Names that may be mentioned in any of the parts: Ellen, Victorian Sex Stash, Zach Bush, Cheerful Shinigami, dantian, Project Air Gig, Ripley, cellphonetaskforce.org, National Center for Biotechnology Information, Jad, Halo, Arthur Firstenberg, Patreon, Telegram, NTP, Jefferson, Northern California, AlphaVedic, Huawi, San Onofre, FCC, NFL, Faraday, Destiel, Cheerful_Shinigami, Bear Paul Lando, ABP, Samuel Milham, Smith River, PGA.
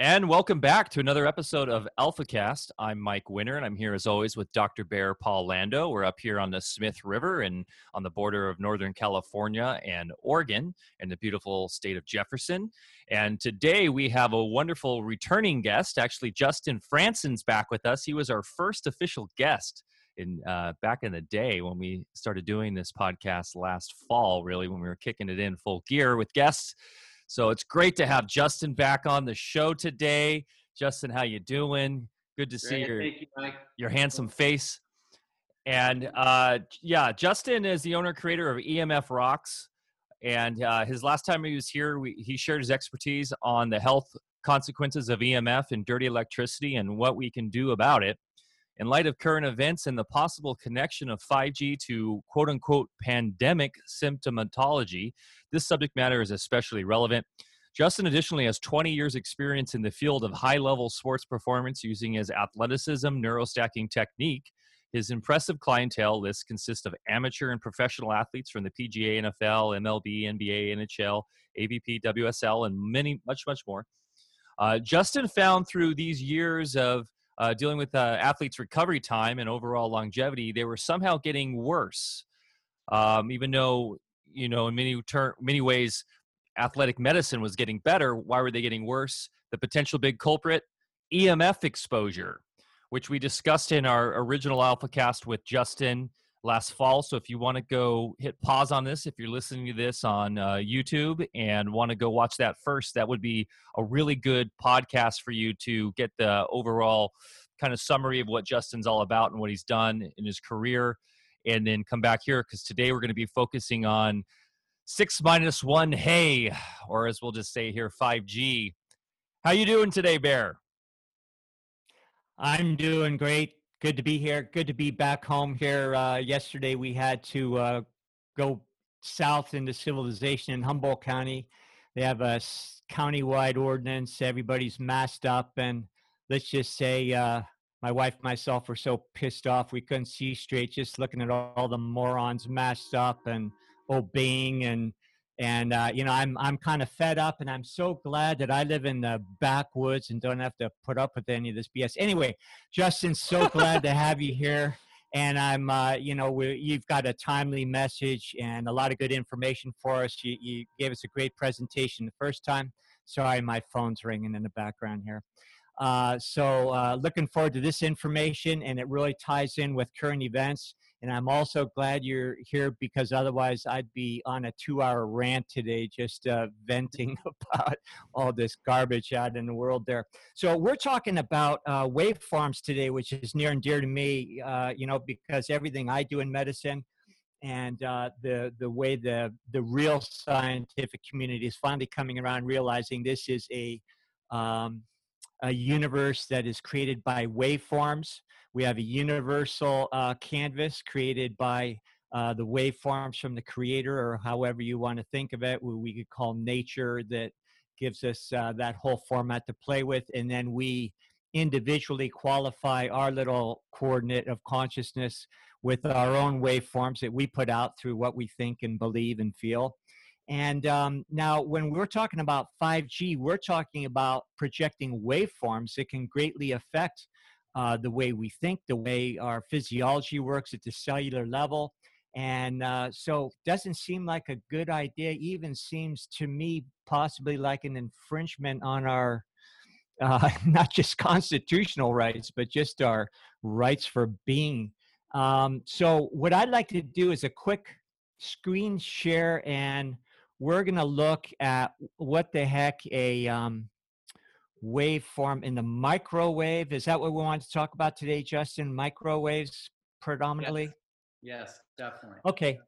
And welcome back to another episode of AlphaCast. I'm Mike Winner, and I'm here as always with Dr. Bear Paul Lando. We're up here on the Smith River and on the border of Northern California and Oregon in the beautiful state of Jefferson. And today we have a wonderful returning guest. Actually, Justin Franson's back with us. He was our first official guest back in the day when we started doing this podcast last fall, really, when we were kicking it in full gear with guests. So it's great to have Justin back on the show today. Justin, how you doing? Good to see your handsome face. And yeah, Justin is the owner creator of EMF Rocks. And his last time he was here, he shared his expertise on the health consequences of EMF and dirty electricity and what we can do about it. In light of current events and the possible connection of 5G to quote-unquote pandemic symptomatology, this subject matter is especially relevant. Justin additionally has 20 years experience in the field of high-level sports performance using his athleticism neurostacking technique. His impressive clientele list consists of amateur and professional athletes from the PGA, NFL, MLB, NBA, NHL, ABP, WSL, and much more. Justin found through these years of dealing with athletes' recovery time and overall longevity, they were somehow getting worse. Even though, you know, in many ways, athletic medicine was getting better, why were they getting worse? The potential big culprit, EMF exposure, which we discussed in our original AlphaCast with Justin last fall. So if you want to go hit pause on this, if you're listening to this on YouTube and want to go watch that first, that would be a really good podcast for you to get the overall kind of summary of what Justin's all about and what he's done in his career. And then come back here, because today we're going to be focusing on 6-1 hay, or as we'll just say here, 5G. How you doing today, Bear? I'm doing great. Good to be here. Good to be back home here. Yesterday, we had to go south into civilization in Humboldt County. They have a county-wide ordinance. Everybody's masked up. And let's just say my wife and myself were so pissed off we couldn't see straight, just looking at all the morons masked up and obeying. And you know, I'm kind of fed up, and I'm so glad that I live in the backwoods and don't have to put up with any of this BS. Anyway, Justin, so glad to have you here, and I'm, you know, you've got a timely message and a lot of good information for us. You gave us a great presentation the first time. Sorry, my phone's ringing in the background here. So looking forward to this information, and it really ties in with current events. And I'm also glad you're here, because otherwise I'd be on a 2-hour rant today just venting about all this garbage out in the world there. So we're talking about waveforms today, which is near and dear to me, you know, because everything I do in medicine and the way the real scientific community is finally coming around, realizing this is a universe that is created by waveforms. We have a universal canvas created by the waveforms from the creator, or however you want to think of it, what we could call nature, that gives us that whole format to play with. And then we individually qualify our little coordinate of consciousness with our own waveforms that we put out through what we think and believe and feel. And now when we're talking about 5G, we're talking about projecting waveforms that can greatly affect the way we think, the way our physiology works at the cellular level. And so doesn't seem like a good idea, even seems to me possibly like an infringement on our, not just constitutional rights, but just our rights for being. So what I'd like to do is a quick screen share, and we're going to look at what the heck a waveform in the microwave. Is that what we want to talk about today, Justin? Microwaves predominantly? Yes definitely. Okay.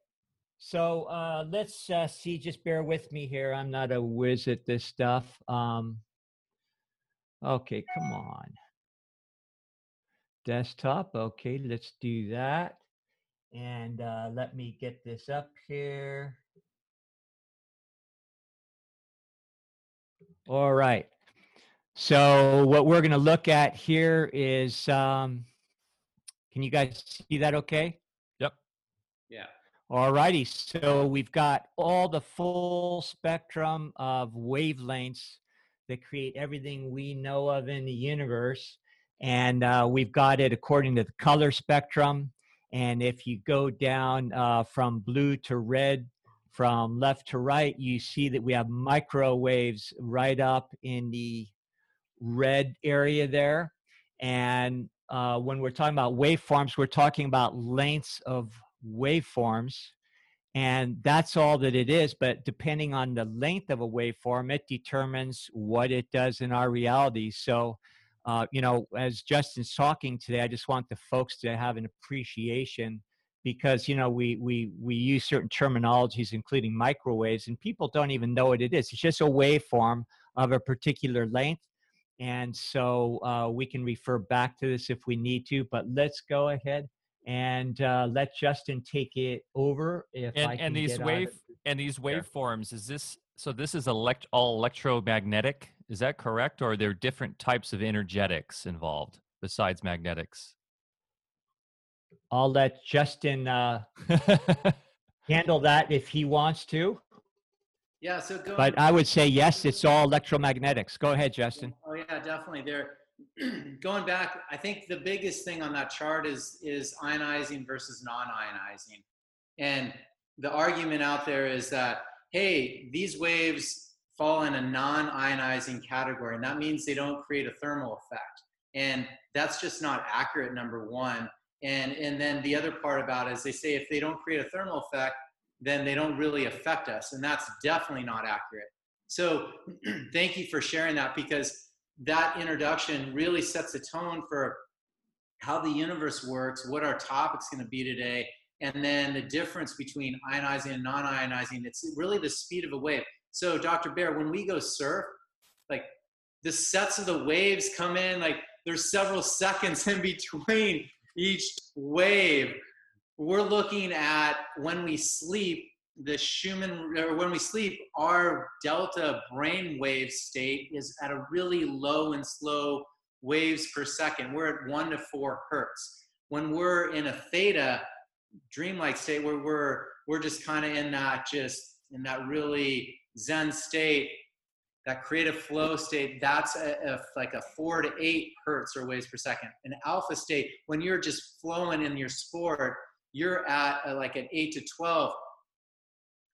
So let's see, just bear with me here. I'm not a whiz at this stuff. Okay, come on. Desktop. Okay, let's do that. And let me get this up here. All right. So what we're going to look at here is, can you guys see that okay? Yep. Yeah. All righty. So we've got all the full spectrum of wavelengths that create everything we know of in the universe. And we've got it according to the color spectrum. And if you go down from blue to red, from left to right, you see that we have microwaves right up in the red area there. And when we're talking about waveforms, we're talking about lengths of waveforms. And that's all that it is. But depending on the length of a waveform, it determines what it does in our reality. So, you know, as Justin's talking today, I just want the folks to have an appreciation because, you know, we use certain terminologies, including microwaves, and people don't even know what it is. It's just a waveform of a particular length. And so we can refer back to this if we need to, but let's go ahead and let Justin take it over. If and, I can and these get wave and these waveforms, sure. Is this so? This is all electromagnetic. Is that correct, or are there different types of energetics involved besides magnetics? I'll let Justin handle that if he wants to. Yeah. So, but I would say yes, it's all electromagnetics. Go ahead, Justin. Oh yeah, definitely. There. Going back, I think the biggest thing on that chart is ionizing versus non-ionizing. And the argument out there is that, hey, these waves fall in a non-ionizing category, and that means they don't create a thermal effect. And that's just not accurate, number one. And then the other part about it is they say if they don't create a thermal effect, then they don't really affect us. And that's definitely not accurate. So thank you for sharing that, because that introduction really sets the tone for how the universe works, what our topic's going to be today, and then the difference between ionizing and non-ionizing. It's really the speed of a wave. So Dr. Bear, when we go surf, like the sets of the waves come in, like there's several seconds in between each wave. We're looking at when we sleep, the Schumann, or when we sleep, our delta brainwave state is at a really low and slow waves per second. We're at 1 to 4 hertz. When we're in a theta dreamlike state, where we're just kind of in that really zen state, that creative flow state, that's like a 4 to 8 hertz or waves per second. An alpha state, when you're just flowing in your sport, you're at like an 8 to 12.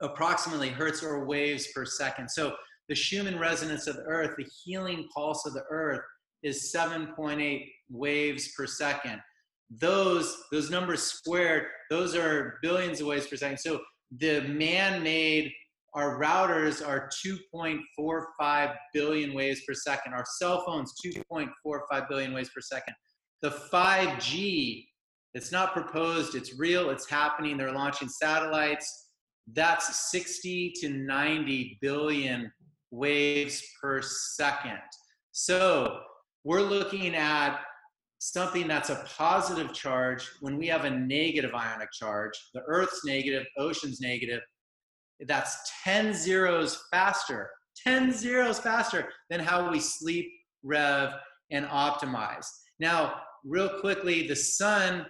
Approximately hertz or waves per second. So the Schumann resonance of the earth, the healing pulse of the earth, is 7.8 waves per second. Those numbers squared, those are billions of waves per second. So the man-made, our routers are 2.45 billion waves per second. Our cell phones, 2.45 billion waves per second. The 5G, it's not proposed, it's real, it's happening. They're launching satellites. That's 60 to 90 billion waves per second. So we're looking at something that's a positive charge when we have a negative ionic charge. The Earth's negative, ocean's negative. That's 10 zeros faster, 10 zeros faster than how we sleep, rev, and optimize. Now, real quickly, the sun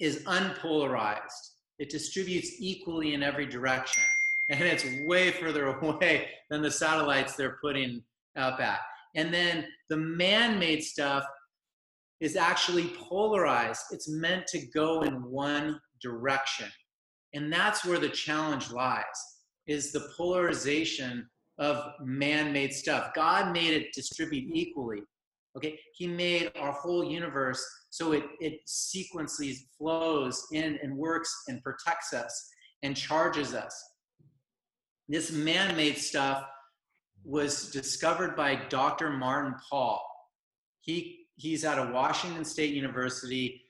is unpolarized. It distributes equally in every direction, and it's way further away than the satellites they're putting up at. And then the man-made stuff is actually polarized. It's meant to go in one direction. And that's where the challenge lies, is the polarization of man-made stuff. God made it distribute equally. Okay, he made our whole universe so it sequences, flows in and works and protects us and charges us. This man-made stuff was discovered by Dr. Martin Paul. He's out of Washington State University.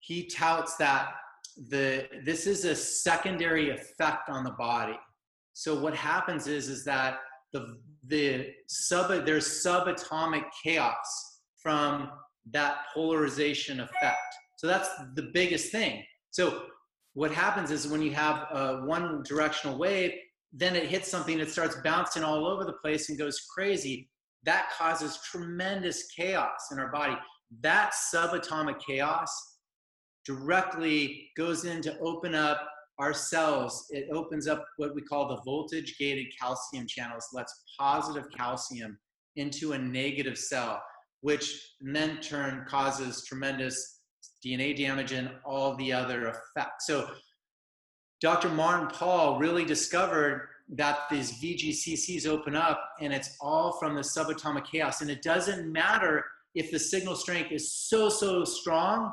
He touts that this is a secondary effect on the body. So what happens is that there's subatomic chaos from that polarization effect. So that's the biggest thing. So what happens is when you have a one directional wave, then it hits something that starts bouncing all over the place and goes crazy. That causes tremendous chaos in our body. That subatomic chaos directly goes in to open up our cells, it opens up what we call the voltage gated calcium channels, lets positive calcium into a negative cell, which then in turn causes tremendous DNA damage and all the other effects. So Dr. Martin Paul really discovered that these VGCCs open up, and it's all from the subatomic chaos. And it doesn't matter if the signal strength is so strong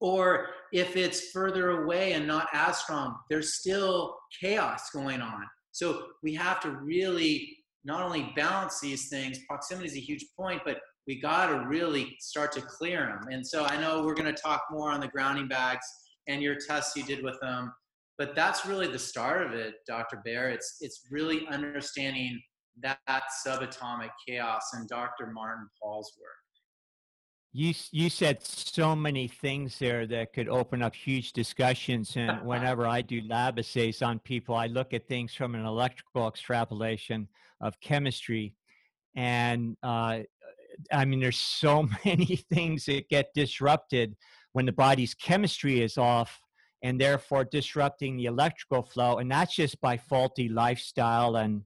or if it's further away and not as strong, there's still chaos going on. So we have to really not only balance these things, proximity is a huge point, but we got to really start to clear them. And so I know we're going to talk more on the grounding bags and your tests you did with them, but that's really the start of it, Dr. Bear. It's really understanding that subatomic chaos and Dr. Martin Paul's work. You said so many things there that could open up huge discussions. And whenever I do lab assays on people, I look at things from an electrical extrapolation of chemistry. And I mean, there's so many things that get disrupted when the body's chemistry is off, and therefore disrupting the electrical flow. And that's just by faulty lifestyle and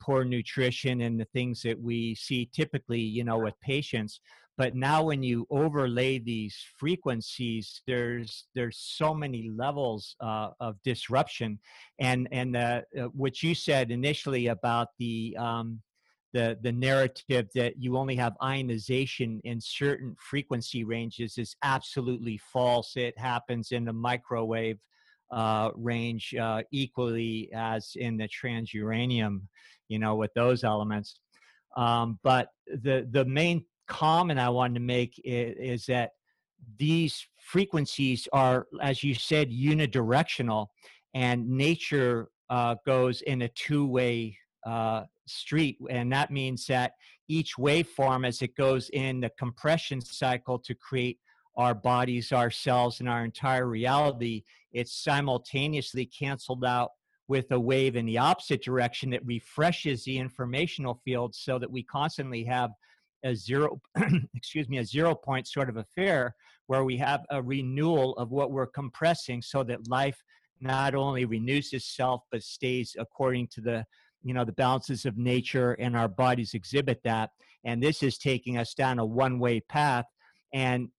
poor nutrition and the things that we see typically, you know, with patients. But now when you overlay these frequencies, there's so many levels of disruption. And what you said initially about the narrative that you only have ionization in certain frequency ranges is absolutely false. It happens in the microwave range equally as in the transuranium, you know, with those elements. But the main comment I wanted to make is that these frequencies are, as you said, unidirectional, and nature goes in a two-way street. And that means that each waveform, as it goes in the compression cycle to create our bodies, ourselves, and our entire reality, it's simultaneously canceled out with a wave in the opposite direction that refreshes the informational field, so that we constantly have a zero, excuse me, a 0 point sort of affair where we have a renewal of what we're compressing, so that life not only renews itself but stays according to the, you know, the balances of nature, and our bodies exhibit that. And this is taking us down a one-way path. And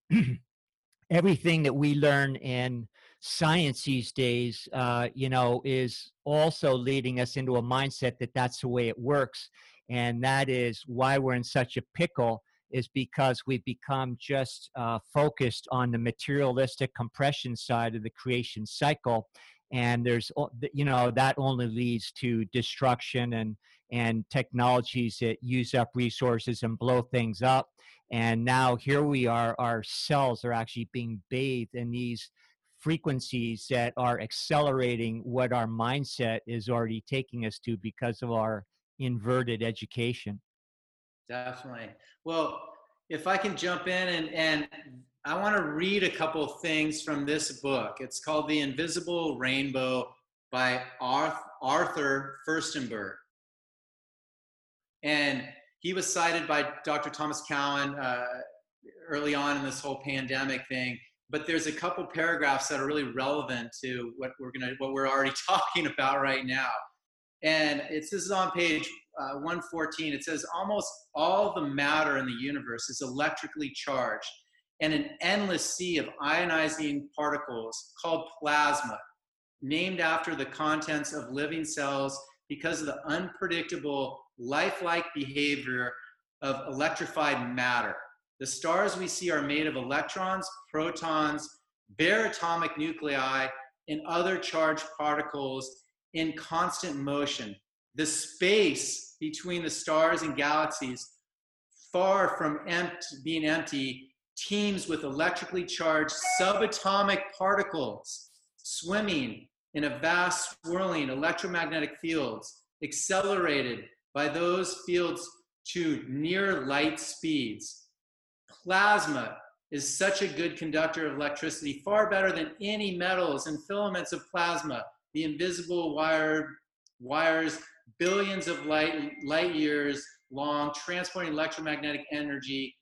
everything that we learn in science these days, you know, is also leading us into a mindset that that's the way it works. And that is why we're in such a pickle, is because we've become just focused on the materialistic compression side of the creation cycle. And there's, you know, that only leads to destruction and technologies that use up resources and blow things up. And now here we are, our cells are actually being bathed in these frequencies that are accelerating what our mindset is already taking us to because of our inverted education. Definitely. Well, if I can jump in, and I want to read a couple things from this book. It's called The Invisible Rainbow by Arthur Firstenberg. And he was cited by Dr. Thomas Cowan early on in this whole pandemic thing. But there's a couple paragraphs that are really relevant to what we're already talking about right now. And this is on page 114. It says, almost all the matter in the universe is electrically charged, and an endless sea of ionizing particles called plasma, named after the contents of living cells because of the unpredictable lifelike behavior of electrified matter. The stars we see are made of electrons, protons, bare atomic nuclei, and other charged particles in constant motion. The space between the stars and galaxies, far from being empty, teems with electrically charged subatomic particles swimming in a vast swirling electromagnetic fields, accelerated by those fields to near light speeds. Plasma is such a good conductor of electricity, far better than any metals and filaments of plasma, the invisible wires, billions of light years long, transporting electromagnetic energy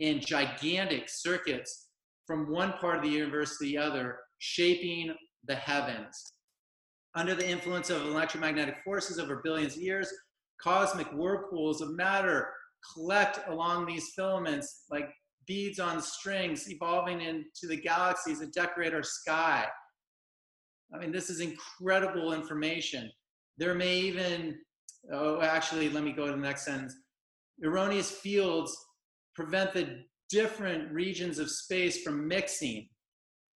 in gigantic circuits from one part of the universe to the other, shaping the heavens. Under the influence of electromagnetic forces over billions of years, cosmic whirlpools of matter collect along these filaments like beads on strings, evolving into the galaxies that decorate our sky. I mean, this is incredible information. There may even, oh, actually, let me go to the next sentence. Erroneous fields prevent the different regions of space from mixing,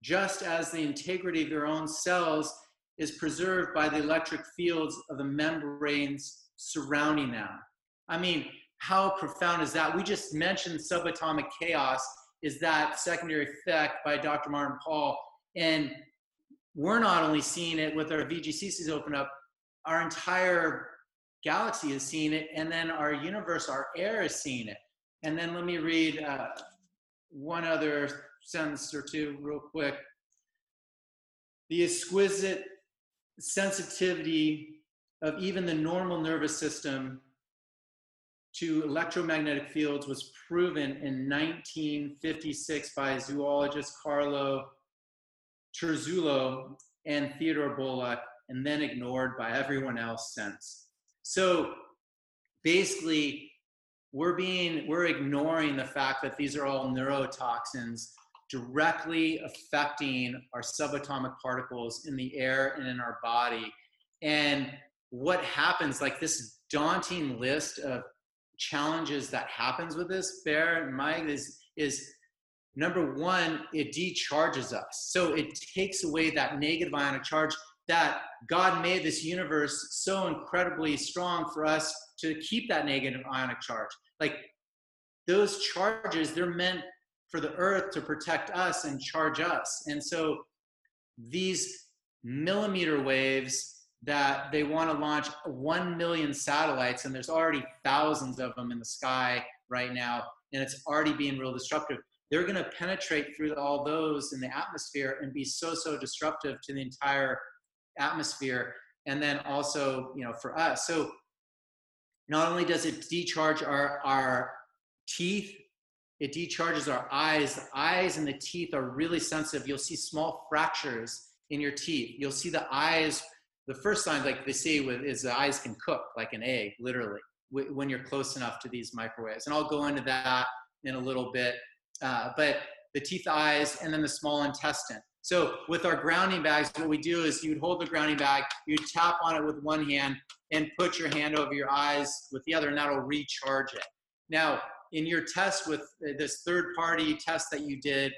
just as the integrity of your own cells is preserved by the electric fields of the membranes surrounding them. I mean, how profound is that? We just mentioned subatomic chaos is that secondary effect by Dr. Martin Paul. And we're not only seeing it with our VGCCs open up, our entire galaxy is seeing it, and then our universe, our air is seeing it. And then let me read one other sentence or two real quick. The exquisite sensitivity of even the normal nervous system to electromagnetic fields was proven in 1956 by zoologists Carlo Terzullo and Theodore Bullock, and then ignored by everyone else since. So basically, we're ignoring the fact that these are all neurotoxins directly affecting our subatomic particles in the air and in our body. And what happens, like this daunting list of challenges that happens with this, Bear and Mike, is number one, it decharges us. So it takes away that negative ionic charge that God made this universe so incredibly strong for us to keep that negative ionic charge. Like those charges, they're meant for the earth to protect us and charge us. And so these millimeter waves that they want to launch 1 million satellites, and there's already thousands of them in the sky right now, and it's already being real disruptive. They're going to penetrate through all those in the atmosphere and be so, so disruptive to the entire atmosphere, and then also, you know, for us. So not only does it decharge our teeth, it decharges our eyes. The eyes and the teeth are really sensitive. You'll see small fractures in your teeth. You'll see the eyes. The first sign, like they say, is the eyes can cook like an egg, literally, when you're close enough to these microwaves. And I'll go into that in a little bit. But the teeth, the eyes, and then the small intestine. So with our grounding bags, what we do is you'd hold the grounding bag, you'd tap on it with one hand, and put your hand over your eyes with the other, and that'll recharge it. Now, in your test with this third-party test that you did,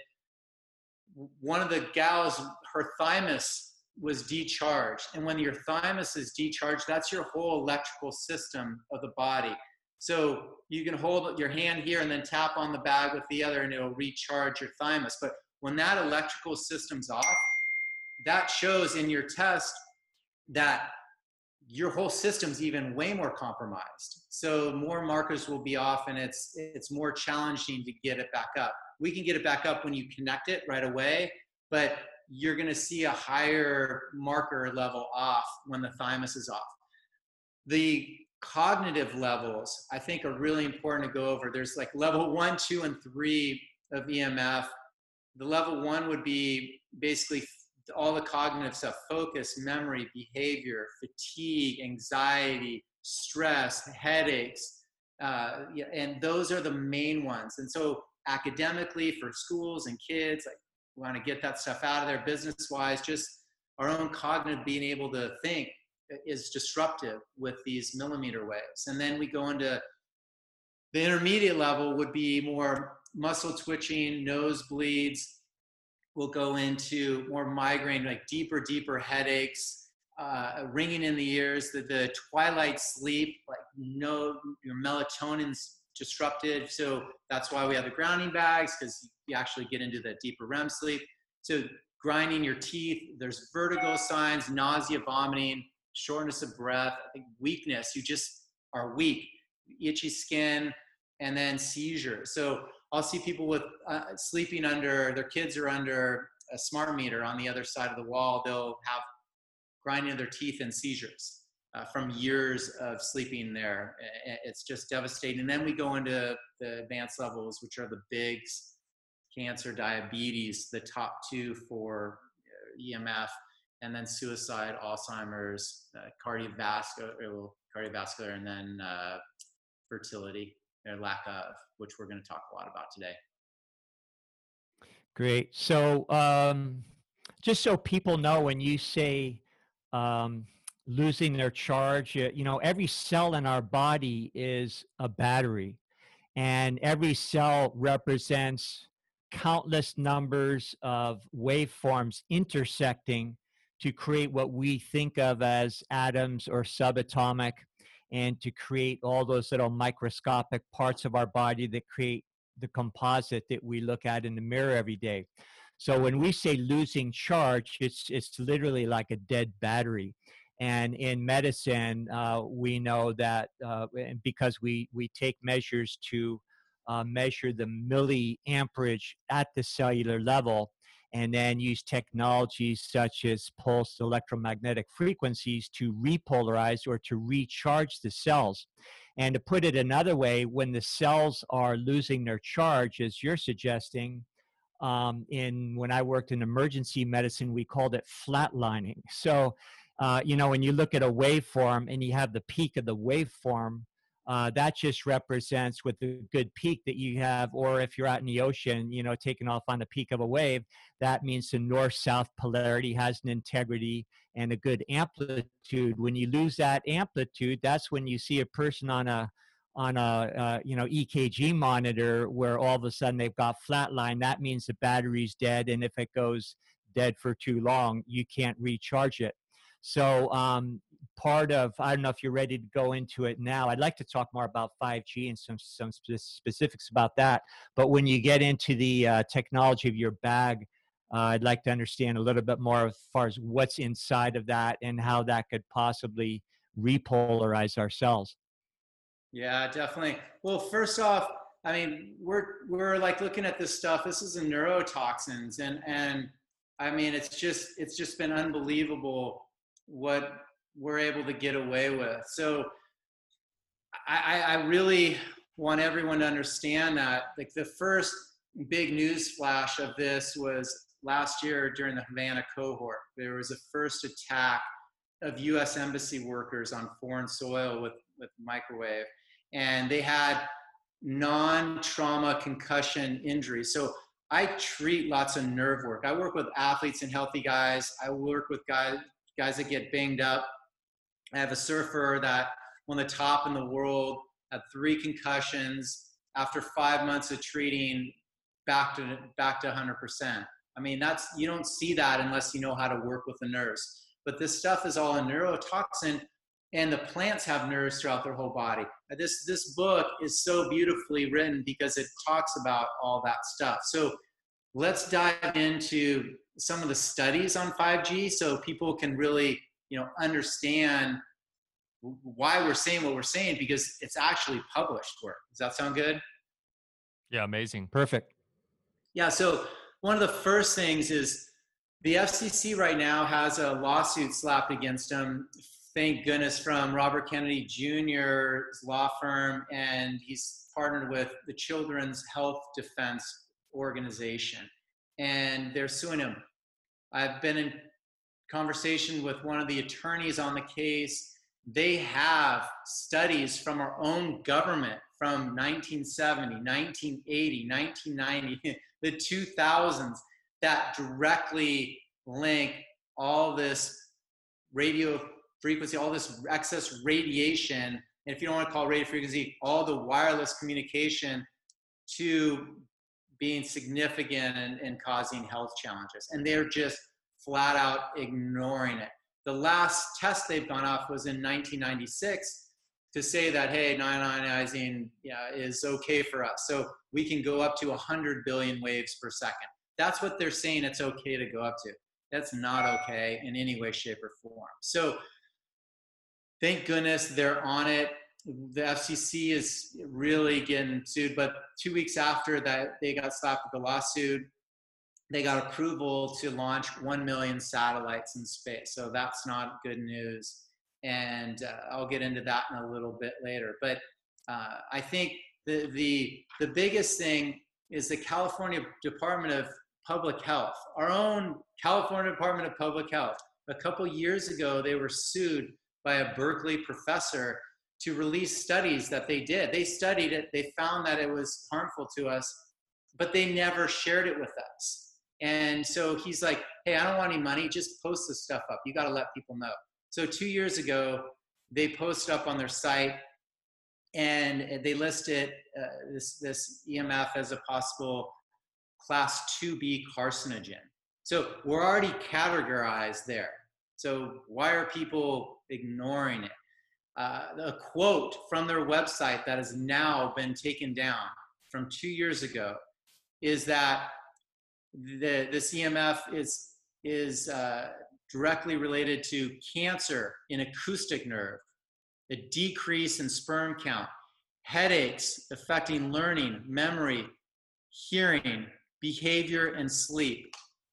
one of the gals, her thymus was decharged. And when your thymus is decharged, that's your whole electrical system of the body. So you can hold your hand here and then tap on the bag with the other, and it'll recharge your thymus. But when that electrical system's off, that shows in your test that your whole system's even way more compromised. So more markers will be off, and it's more challenging to get it back up. We can get it back up when you connect it right away, but you're going to see a higher marker level off when the thymus is off. The cognitive levels, I think, are really important to go over. There's like level 1, 2, and 3 of EMF. The level 1 would be basically all the cognitive stuff: focus, memory, behavior, fatigue, anxiety, stress, headaches. And those are the main ones. And so academically, for schools and kids, like, we want to get that stuff out of there. Business-wise, just our own cognitive being able to think is disruptive with these millimeter waves. And then we go into the intermediate level, would be more muscle twitching, nosebleeds. We'll go into more migraine, like deeper headaches, ringing in the ears, the twilight sleep, like no, your melatonin's disrupted. So that's why we have the grounding bags, because you actually get into the deeper REM sleep. So grinding your teeth, there's vertigo signs, nausea, vomiting, shortness of breath, I think weakness, you just are weak, itchy skin, and then seizures. So I'll see people with sleeping under, their kids are under a smart meter on the other side of the wall, they'll have grinding of their teeth and seizures from years of sleeping there. It's just devastating. And then we go into the advanced levels, which are the bigs, cancer, diabetes, the top 2 for EMF. and then suicide, Alzheimer's, cardiovascular, and then fertility, or lack of, which we're going to talk a lot about today. Great. So just so people know, when you say losing their charge, you know, every cell in our body is a battery, and every cell represents countless numbers of waveforms intersecting to create what we think of as atoms or subatomic, and to create all those little microscopic parts of our body that create the composite that we look at in the mirror every day. So when we say losing charge, it's literally like a dead battery. And in medicine, we know that because we take measures to measure the milliamperage at the cellular level, and then use technologies such as pulsed electromagnetic frequencies to repolarize or to recharge the cells. And to put it another way, when the cells are losing their charge, as you're suggesting, when I worked in emergency medicine, we called it flatlining. So, you know, when you look at a waveform and you have the peak of the waveform, that just represents with the good peak that you have, or if you're out in the ocean, you know, taking off on the peak of a wave, that means the north-south polarity has an integrity and a good amplitude. When you lose that amplitude, that's when you see a person on a you know, EKG monitor where all of a sudden they've got flatline. That means the battery's dead, and if it goes dead for too long, you can't recharge it. So part of, I don't know if you're ready to go into it now. I'd like to talk more about 5G and some specifics about that. But when you get into the technology of your bag, I'd like to understand a little bit more as far as what's inside of that and how that could possibly repolarize our cells. Yeah, definitely. Well, first off, I mean, we're like looking at this stuff. This is in neurotoxins, and I mean, it's just been unbelievable what we're able to get away with. So I really want everyone to understand that, like, the first big news flash of this was last year during the Havana cohort. There was a first attack of U.S. embassy workers on foreign soil with microwave, and they had non-trauma concussion injuries. So I treat lots of nerve work. I work with athletes and healthy guys. I work with guys that get banged up. I have a surfer that won the top in the world, had 3 concussions after 5 months of treating, back to 100%. I mean, that's, you don't see that unless you know how to work with the nerves. But this stuff is all a neurotoxin, and the plants have nerves throughout their whole body. This book is so beautifully written because it talks about all that stuff. So let's dive into some of the studies on 5G so people can really, you know, understand why we're saying what we're saying, because it's actually published work. Does that sound good? Yeah, amazing. Perfect. Yeah, so one of the first things is the FCC right now has a lawsuit slapped against them, thank goodness, from Robert Kennedy Jr.'s law firm, and he's partnered with the Children's Health Defense Organization, and they're suing him. I've been in conversation with one of the attorneys on the case. They have studies from our own government from 1970, 1980, 1990, the 2000s that directly link all this radio frequency, all this excess radiation, and if you don't want to call it radio frequency, all the wireless communication, to being significant and causing health challenges. And they're just flat out ignoring it. The last test they've gone off was in 1996 to say that, hey, non-ionizing is okay for us. So we can go up to 100 billion waves per second. That's what they're saying it's okay to go up to. That's not okay in any way, shape, or form. So thank goodness they're on it. The FCC is really getting sued, but 2 weeks after that they got slapped with the lawsuit, they got approval to launch 1 million satellites in space. So that's not good news. And I'll get into that in a little bit later. But I think the biggest thing is the California Department of Public Health, our own California Department of Public Health, A couple years ago, they were sued by a Berkeley professor to release studies that they did. They studied it, they found that it was harmful to us, but they never shared it with us. And so he's like, hey, I don't want any money, just post this stuff up. You gotta let people know. So 2 years ago, they post up on their site and they listed this EMF as a possible class 2B carcinogen. So we're already categorized there. So why are people ignoring it? A quote from their website that has now been taken down from 2 years ago is that this EMF is directly related to cancer in acoustic nerve, a decrease in sperm count, headaches affecting learning, memory, hearing, behavior, and sleep,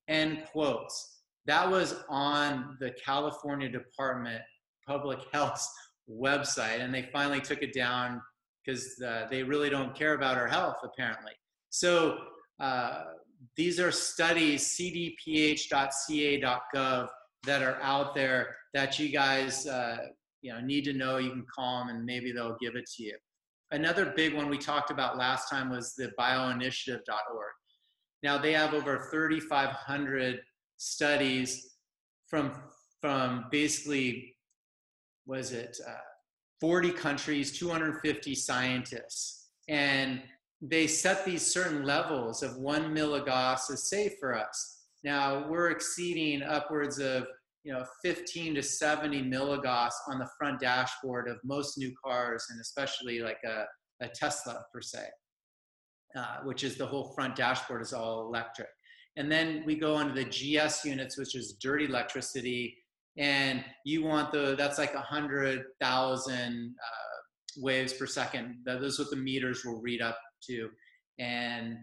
end quotes. That was on the California Department of Public Health's website, and they finally took it down because they really don't care about our health, apparently. So these are studies, cdph.ca.gov, that are out there that you guys need to know. You can call them and maybe they'll give it to you. Another big one we talked about last time was the bioinitiative.org. Now they have over 3,500 studies from basically, 40 countries, 250 scientists. And they set these certain levels of 1 milligauss is safe for us. Now we're exceeding upwards of 15 to 70 milligauss on the front dashboard of most new cars, and especially like a Tesla per se, which is the whole front dashboard is all electric. And then we go into the GS units, which is dirty electricity, and you want that's like 100,000 waves per second. Those are what the meters will read up to. And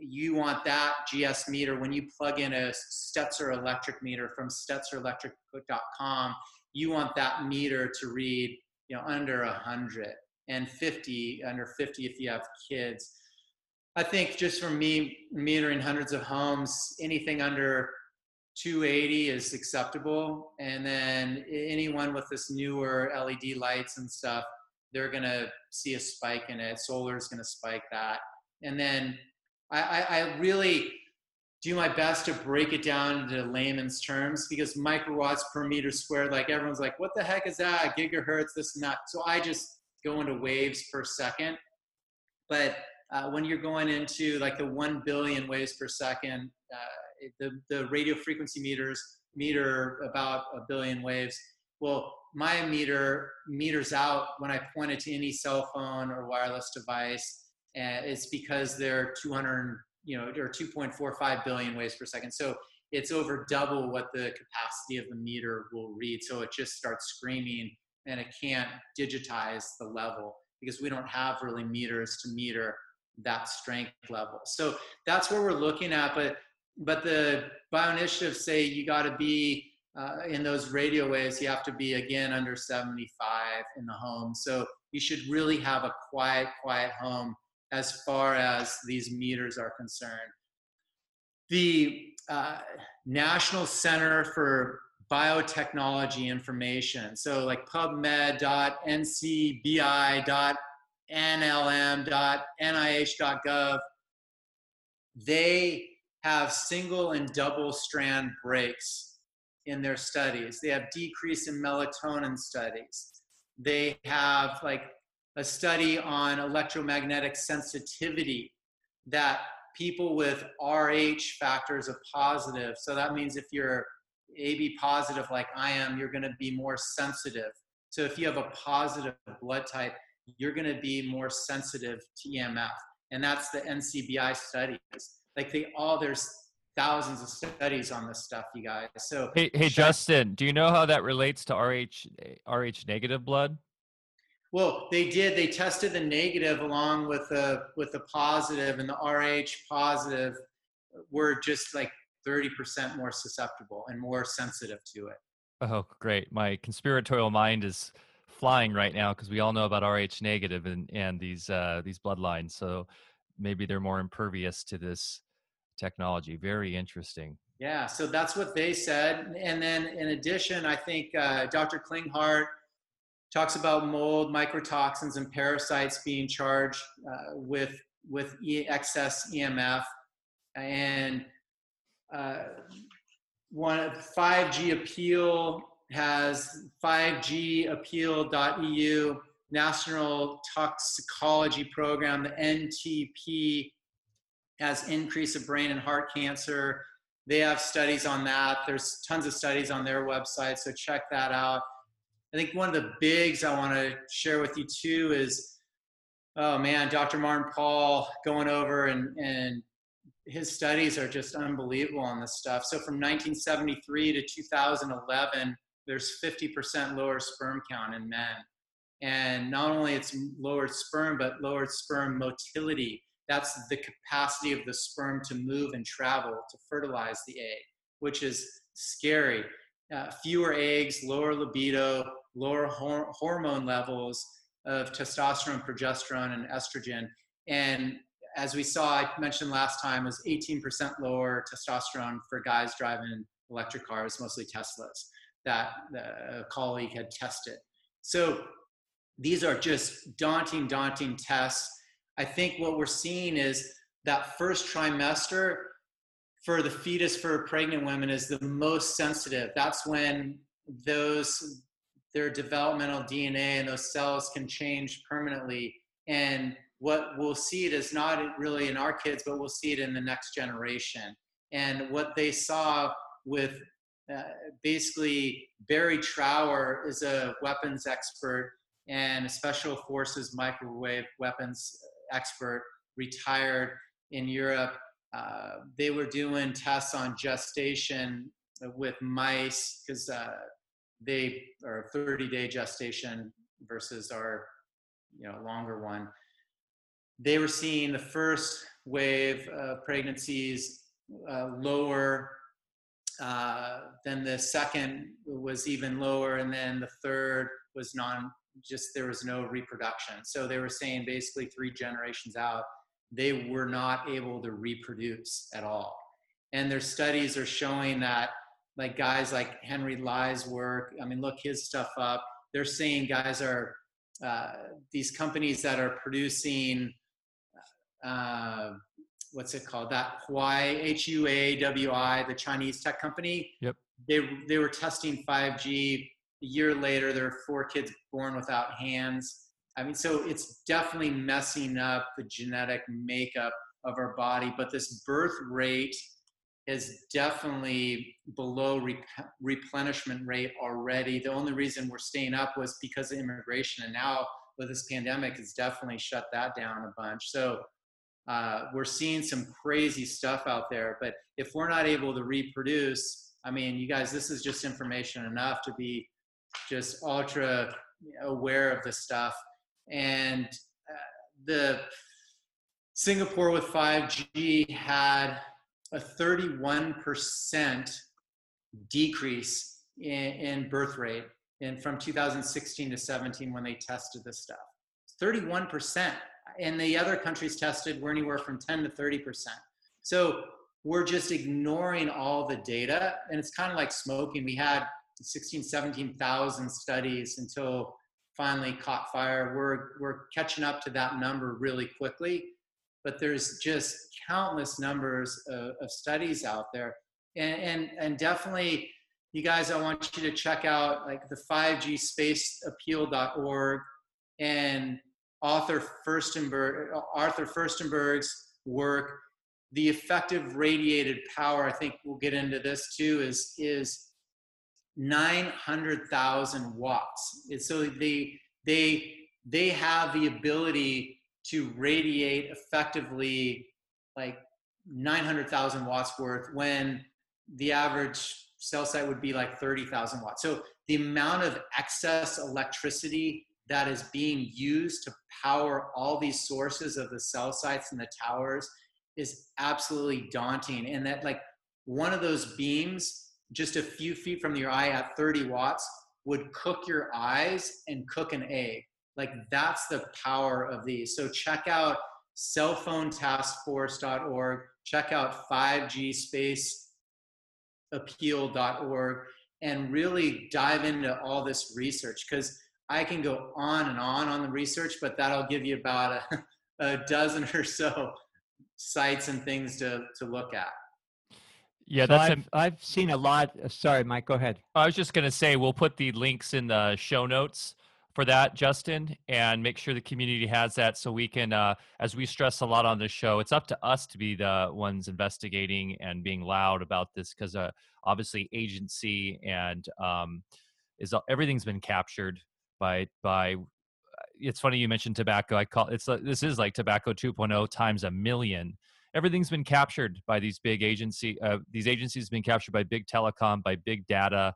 you want that GS meter. When you plug in a Stetzer electric meter from stetzerElectric.com, you want that meter to read, under 100 and 50, under 50 if you have kids. I think just for me, metering hundreds of homes, anything under 280 is acceptable. And then anyone with this newer LED lights and stuff, they're gonna see a spike in it. Solar's gonna spike that. And then I really do my best to break it down into layman's terms, because microwatts per meter squared, like everyone's like, what the heck is that? Gigahertz, this and that. So I just go into waves per second. But when you're going into like the 1 billion waves per second, the radio frequency meters meter about 1 billion waves. Well, my meter meters out when I point it to any cell phone or wireless device. And it's because they're 2.45 billion waves per second. So it's over double what the capacity of the meter will read. So it just starts screaming and it can't digitize the level because we don't have really meters to meter that strength level. So that's what we're looking at. But the bioinitiatives say you got to be in those radio waves, you have to be again under 75 in the home. So you should really have a quiet home as far as these meters are concerned. The National Center for Biotechnology Information, so like pubmed.ncbi.nlm.nih.gov, they have single and double strand breaks in their studies. They have decrease in melatonin studies. They have like a study on electromagnetic sensitivity that people with Rh factors of positive, so that means if you're AB positive like I am, you're gonna be more sensitive. So if you have a positive blood type, you're gonna be more sensitive to EMF. And that's the NCBI studies. Like there's thousands of studies on this stuff, you guys. So hey, Justin, do you know how that relates to Rh negative blood? Well, they did. They tested the negative along with the positive, and the Rh positive were just like 30% more susceptible and more sensitive to it. Oh, great! My conspiratorial mind is flying right now because we all know about Rh negative and these bloodlines. So maybe they're more impervious to this technology. Very interesting. Yeah, so that's what they said. And then in addition, I think Dr. Klinghart talks about mold, microtoxins, and parasites being charged with excess EMF. And 5G Appeal has 5gspaceappeal.org, National Toxicology Program, the NTP, has increase of brain and heart cancer. They have studies on that. There's tons of studies on their website, so check that out. I think one of the bigs I want to share with you too is, oh man, Dr. Martin Paul going over, and his studies are just unbelievable on this stuff. So from 1973 to 2011, there's 50% lower sperm count in men. And not only it's lowered sperm, but lowered sperm motility. That's the capacity of the sperm to move and travel to fertilize the egg, which is scary. Fewer eggs, lower libido, lower hormone levels of testosterone, progesterone, and estrogen. And as we saw, I mentioned last time, was 18% lower testosterone for guys driving electric cars, mostly Teslas, that a colleague had tested. So these are just daunting, daunting tests. I think what we're seeing is that first trimester for the fetus for pregnant women is the most sensitive. That's when their developmental DNA and those cells can change permanently. And what we'll see it is not really in our kids, but we'll see it in the next generation. And what they saw with basically Barry Trower is a weapons expert and a special forces microwave weapons expert, retired in Europe. They were doing tests on gestation with mice because they are 30-day gestation versus our longer one. They were seeing the first wave of pregnancies lower, then the second was even lower, and then the third was there was no reproduction. So they were saying basically 3 generations out, they were not able to reproduce at all. And their studies are showing that, like guys like Henry Lai's work, I mean, look his stuff up. They're saying guys are, these companies that are producing, what's it called? That Huawi, H-U-A-W-I, the Chinese tech company. Yep. They were testing 5G. A year later, there are 4 kids born without hands. I mean, so it's definitely messing up the genetic makeup of our body, but this birth rate is definitely below replenishment rate already. The only reason we're staying up was because of immigration, and now with this pandemic, it's definitely shut that down a bunch. So we're seeing some crazy stuff out there, but if we're not able to reproduce, I mean, you guys, this is just information enough to be just ultra aware of this stuff. And the Singapore with 5G had a 31% decrease in birth rate and from 2016 to 17 when they tested this stuff. 31%, and the other countries tested were anywhere from 10 to 30%. So we're just ignoring all the data, and it's kind of like smoking. We had 16, 17,000 studies until finally caught fire. We're catching up to that number really quickly, but there's just countless numbers of studies out there. And definitely, you guys, I want you to check out like the 5gspaceappeal.org and Arthur Firstenberg's work. The effective radiated power, I think we'll get into this too, is 900,000 watts. And so they have the ability to radiate effectively like 900,000 watts worth when the average cell site would be like 30,000 watts. So the amount of excess electricity that is being used to power all these sources of the cell sites and the towers is absolutely daunting. And that like one of those beams just a few feet from your eye at 30 watts would cook your eyes and cook an egg. Like that's the power of these. So check out cellphonetaskforce.org, check out 5gspace PGSpaceAppeal.org and really dive into all this research, because I can go on and on the research, but that'll give you about a dozen or so sites and things to look at. Yeah, so that's I've seen a lot. Sorry, Mike, go ahead. I was just going to say, we'll put the links in the show notes for that, Justin, and make sure the community has that, so we can, as we stress a lot on this show, it's up to us to be the ones investigating and being loud about this, because obviously agency and everything's been captured by it's funny you mentioned tobacco. I call this is like tobacco 2.0 times a million. Everything's been captured by these big agency. These agencies have been captured by big telecom, by big data,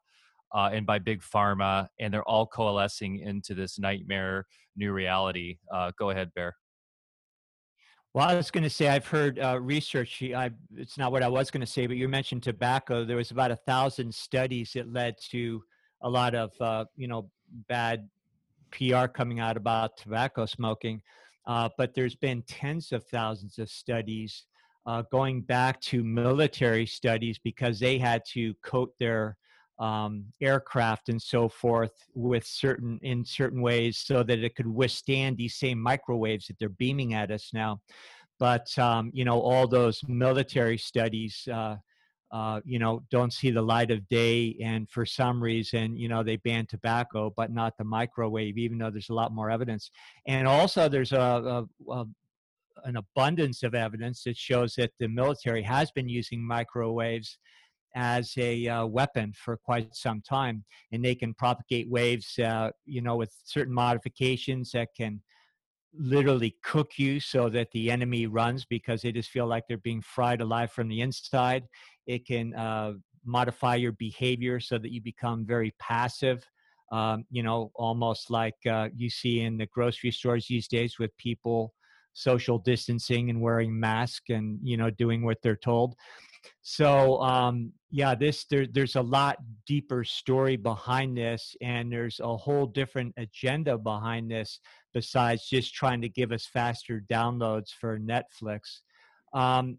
and by big pharma, and they're all coalescing into this nightmare new reality. Go ahead, Bear. Well, I was going to say, I've heard research. It's not what I was going to say, but you mentioned tobacco. There was about 1,000 studies that led to a lot of bad PR coming out about tobacco smoking. But there's been tens of thousands of studies going back to military studies, because they had to coat their aircraft and so forth with certain ways so that it could withstand these same microwaves that they're beaming at us now. But all those military studies don't see the light of day, and for some reason, they ban tobacco, but not the microwave, even though there's a lot more evidence. And also there's an abundance of evidence that shows that the military has been using microwaves as a weapon for quite some time, and they can propagate waves, with certain modifications that can literally cook you so that the enemy runs, because they just feel like they're being fried alive from the inside. It can modify your behavior so that you become very passive, almost like you see in the grocery stores these days with people social distancing and wearing masks and, doing what they're told. So, there's a lot deeper story behind this, and there's a whole different agenda behind this besides just trying to give us faster downloads for Netflix.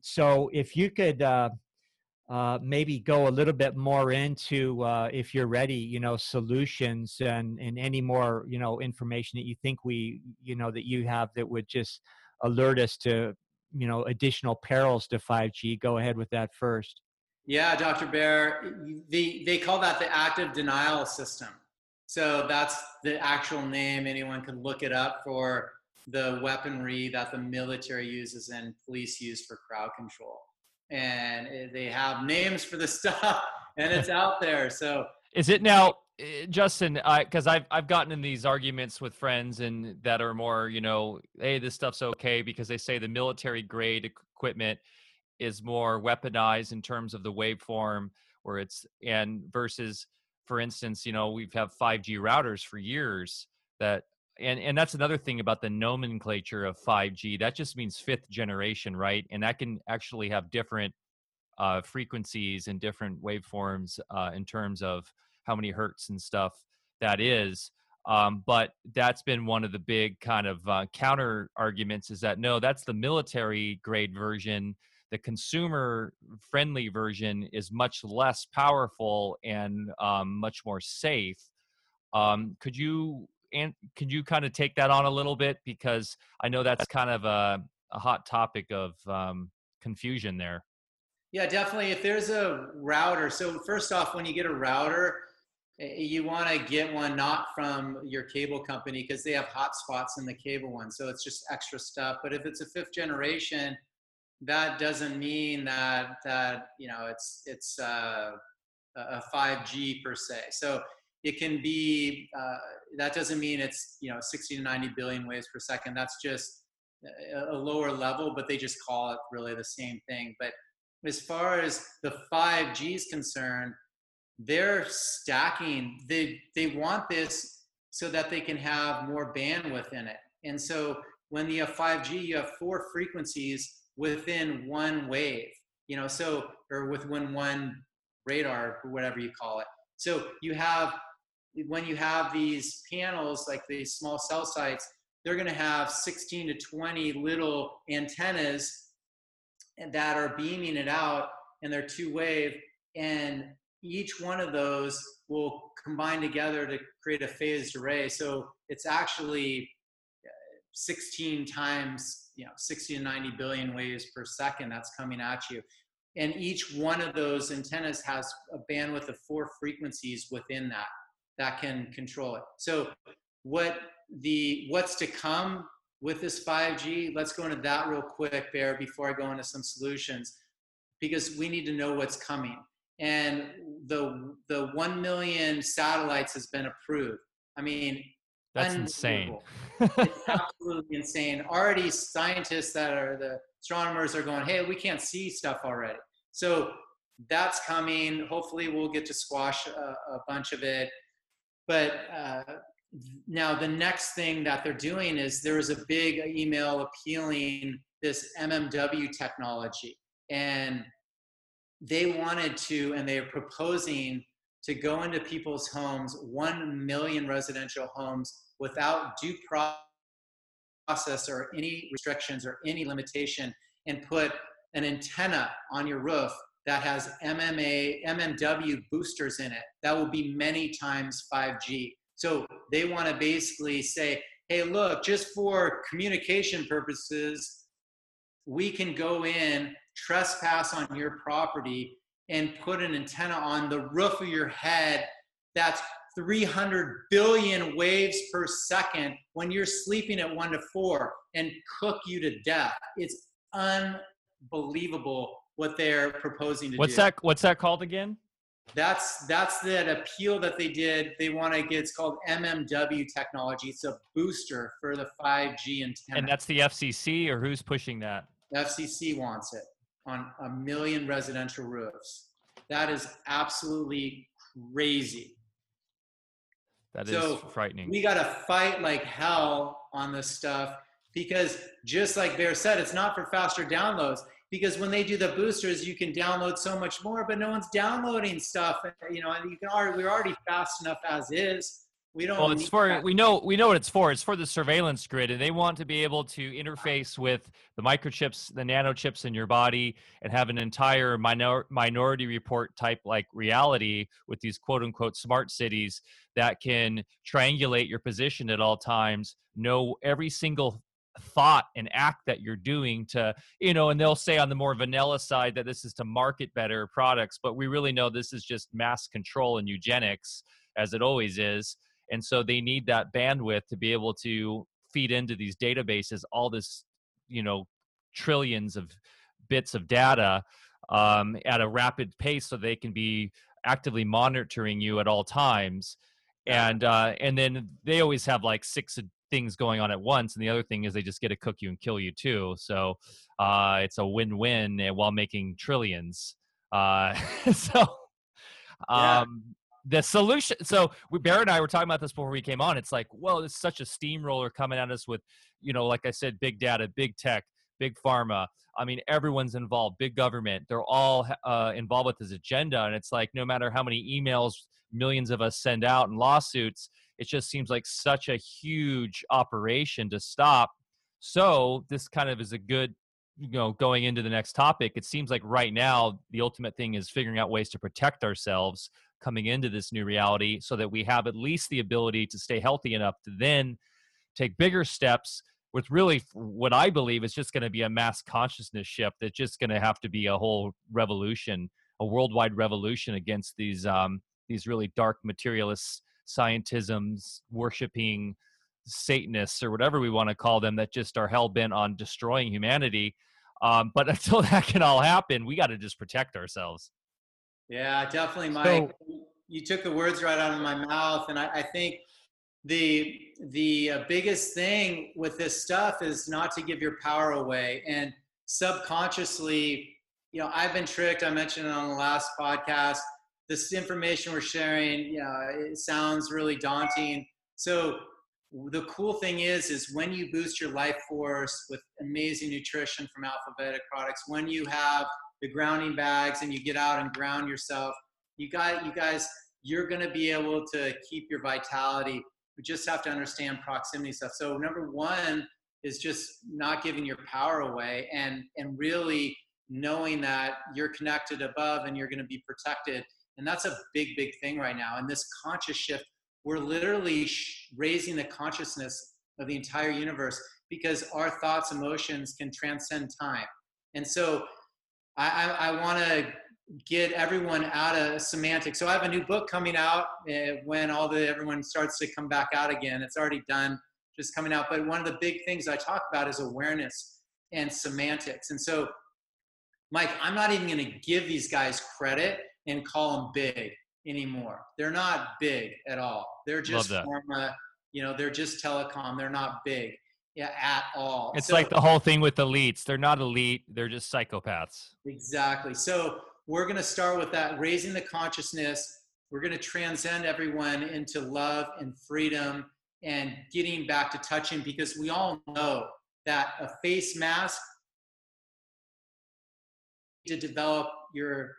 So if you could maybe go a little bit more into, if you're ready, solutions and any more, information that you think we, that you have that would just alert us to, additional perils to 5G. Go ahead with that first. Yeah, Dr. Bear, they call that the active denial system. So that's the actual name. Anyone can look it up for the weaponry that the military uses and police use for crowd control. And they have names for the stuff, and it's out there. So is it now, Justin, because I've gotten in these arguments with friends and that are more, hey, this stuff's okay, because they say the military grade equipment is more weaponized in terms of the waveform, where versus, for instance, we've had 5G routers for years that, and that's another thing about the nomenclature of 5G. That just means fifth generation, right? And that can actually have different frequencies and different waveforms in terms of how many hertz and stuff that is. But that's been one of the big kind of counter arguments, is that, no, that's the military grade version. The consumer friendly version is much less powerful and much more safe. Could you kind of take that on a little bit? Because I know that's kind of a hot topic of confusion there. Yeah, definitely. If there's a router, so first off, when you get a router, you want to get one not from your cable company, because they have hotspots in the cable one. So it's just extra stuff. But if it's a fifth generation, that doesn't mean that it's a 5G per se. So it can be, that doesn't mean it's, 60 to 90 billion waves per second. That's just a lower level, but they just call it really the same thing. But as far as the 5G is concerned, they're stacking. They want this so that they can have more bandwidth in it. And so when you have 5G, you have four frequencies within one wave, or within one radar, or whatever you call it. So when you have these panels, like these small cell sites, they're going to have 16 to 20 little antennas that are beaming it out, and they're two-wave. and each one of those will combine together to create a phased array. So it's actually 16 times, 60 to 90 billion waves per second that's coming at you. And each one of those antennas has a bandwidth of 4 frequencies within that that can control it. So what's to come with this 5G, let's go into that real quick, Bear, before I go into some solutions, because we need to know what's coming. And the 1 million satellites has been approved. I mean, that's insane. It's absolutely insane. Already scientists that are the astronomers are going, hey, we can't see stuff already. So that's coming. Hopefully we'll get to squash a bunch of it. But now the next thing that they're doing is there was a big email appealing this MMW technology. And they wanted to, and they are proposing to go into people's homes, 1 million residential homes, without due process or any restrictions or any limitation, and put an antenna on your roof that has MMW boosters in it. That will be many times 5G. So they want to basically say, hey, look, just for communication purposes, we can go in, trespass on your property, and put an antenna on the roof of your head that's 300 billion waves per second when you're sleeping at 1 to 4 and cook you to death. It's unbelievable what they're proposing to do. What's that called again? That's that appeal that they did. They want to get, it's called MMW technology. It's a booster for the 5G antenna. And that's the FCC, or who's pushing that? The FCC wants it on 1 million residential roofs. That is absolutely crazy. That is frightening. We got to fight like hell on this stuff, because just like Bear said, it's not for faster downloads, because when they do the boosters, you can download so much more, but no one's downloading stuff. And you can we're already fast enough as is. We don't. Well, it's for, we know what it's for. It's for the surveillance grid, and they want to be able to interface with the microchips, the nanochips in your body, and have an entire Minority Report type like reality with these quote unquote smart cities that can triangulate your position at all times, know every single thought and act that you're doing to, and they'll say on the more vanilla side that this is to market better products, but we really know this is just mass control and eugenics, as it always is. And so they need that bandwidth to be able to feed into these databases, all this, trillions of bits of data at a rapid pace, so they can be actively monitoring you at all times. And then they always have like 6 things going on at once. And the other thing is they just get to cook you and kill you too. So it's a win-win while making trillions. The solution, so Bear and I were talking about this before we came on. It's like, well, it's such a steamroller coming at us with, like I said, big data, big tech, big pharma. I mean, everyone's involved, big government. They're all involved with this agenda. And it's like, no matter how many emails millions of us send out and lawsuits, it just seems like such a huge operation to stop. So this kind of is a good, going into the next topic. It seems like right now, the ultimate thing is figuring out ways to protect ourselves coming into this new reality, so that we have at least the ability to stay healthy enough to then take bigger steps with really what I believe is just going to be a mass consciousness shift. That's just going to have to be a whole revolution, a worldwide revolution against these really dark materialist scientisms, worshiping Satanists, or whatever we want to call them, that just are hell-bent on destroying humanity. But until that can all happen, we got to just protect ourselves. Yeah, definitely, Mike. So, you took the words right out of my mouth, and I think the biggest thing with this stuff is not to give your power away. And subconsciously, I've been tricked. I mentioned it on the last podcast. This information we're sharing, it sounds really daunting. So the cool thing is when you boost your life force with amazing nutrition from Alphabetic products, when you have the grounding bags and you get out and ground yourself, you're going to be able to keep your vitality. We just have to understand proximity stuff. So number 1 is just not giving your power away and really knowing that you're connected above and you're going to be protected. And that's a big, big thing right now. And this conscious shift, we're literally raising the consciousness of the entire universe, because our thoughts, emotions can transcend time. And so I want to get everyone out of semantics. So I have a new book coming out when everyone starts to come back out again. It's already done, just coming out. But one of the big things I talk about is awareness and semantics. And so, Mike, I'm not even going to give these guys credit and call them big anymore. They're not big at all. They're just pharma, they're just telecom. They're not big at all. It's so, like the whole thing with elites. They're not elite. They're just psychopaths. Exactly. So we're going to start with that, raising the consciousness. We're going to transcend everyone into love and freedom and getting back to touching, because we all know that a face mask to develop your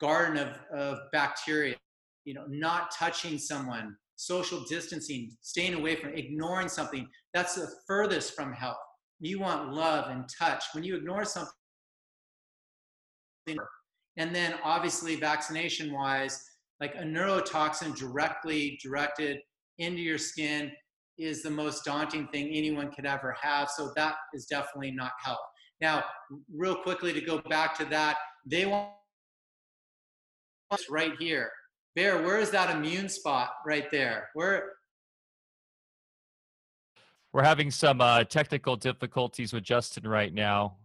garden of bacteria, not touching someone, social distancing, staying away from, ignoring something, that's the furthest from health. You want love and touch. When you ignore something, and then obviously vaccination wise, like a neurotoxin directly directed into your skin is the most daunting thing anyone could ever have. So that is definitely not health. Now, real quickly to go back to that, they want right here. Bear, where is that immune spot right there? We're having some technical difficulties with Justin right now.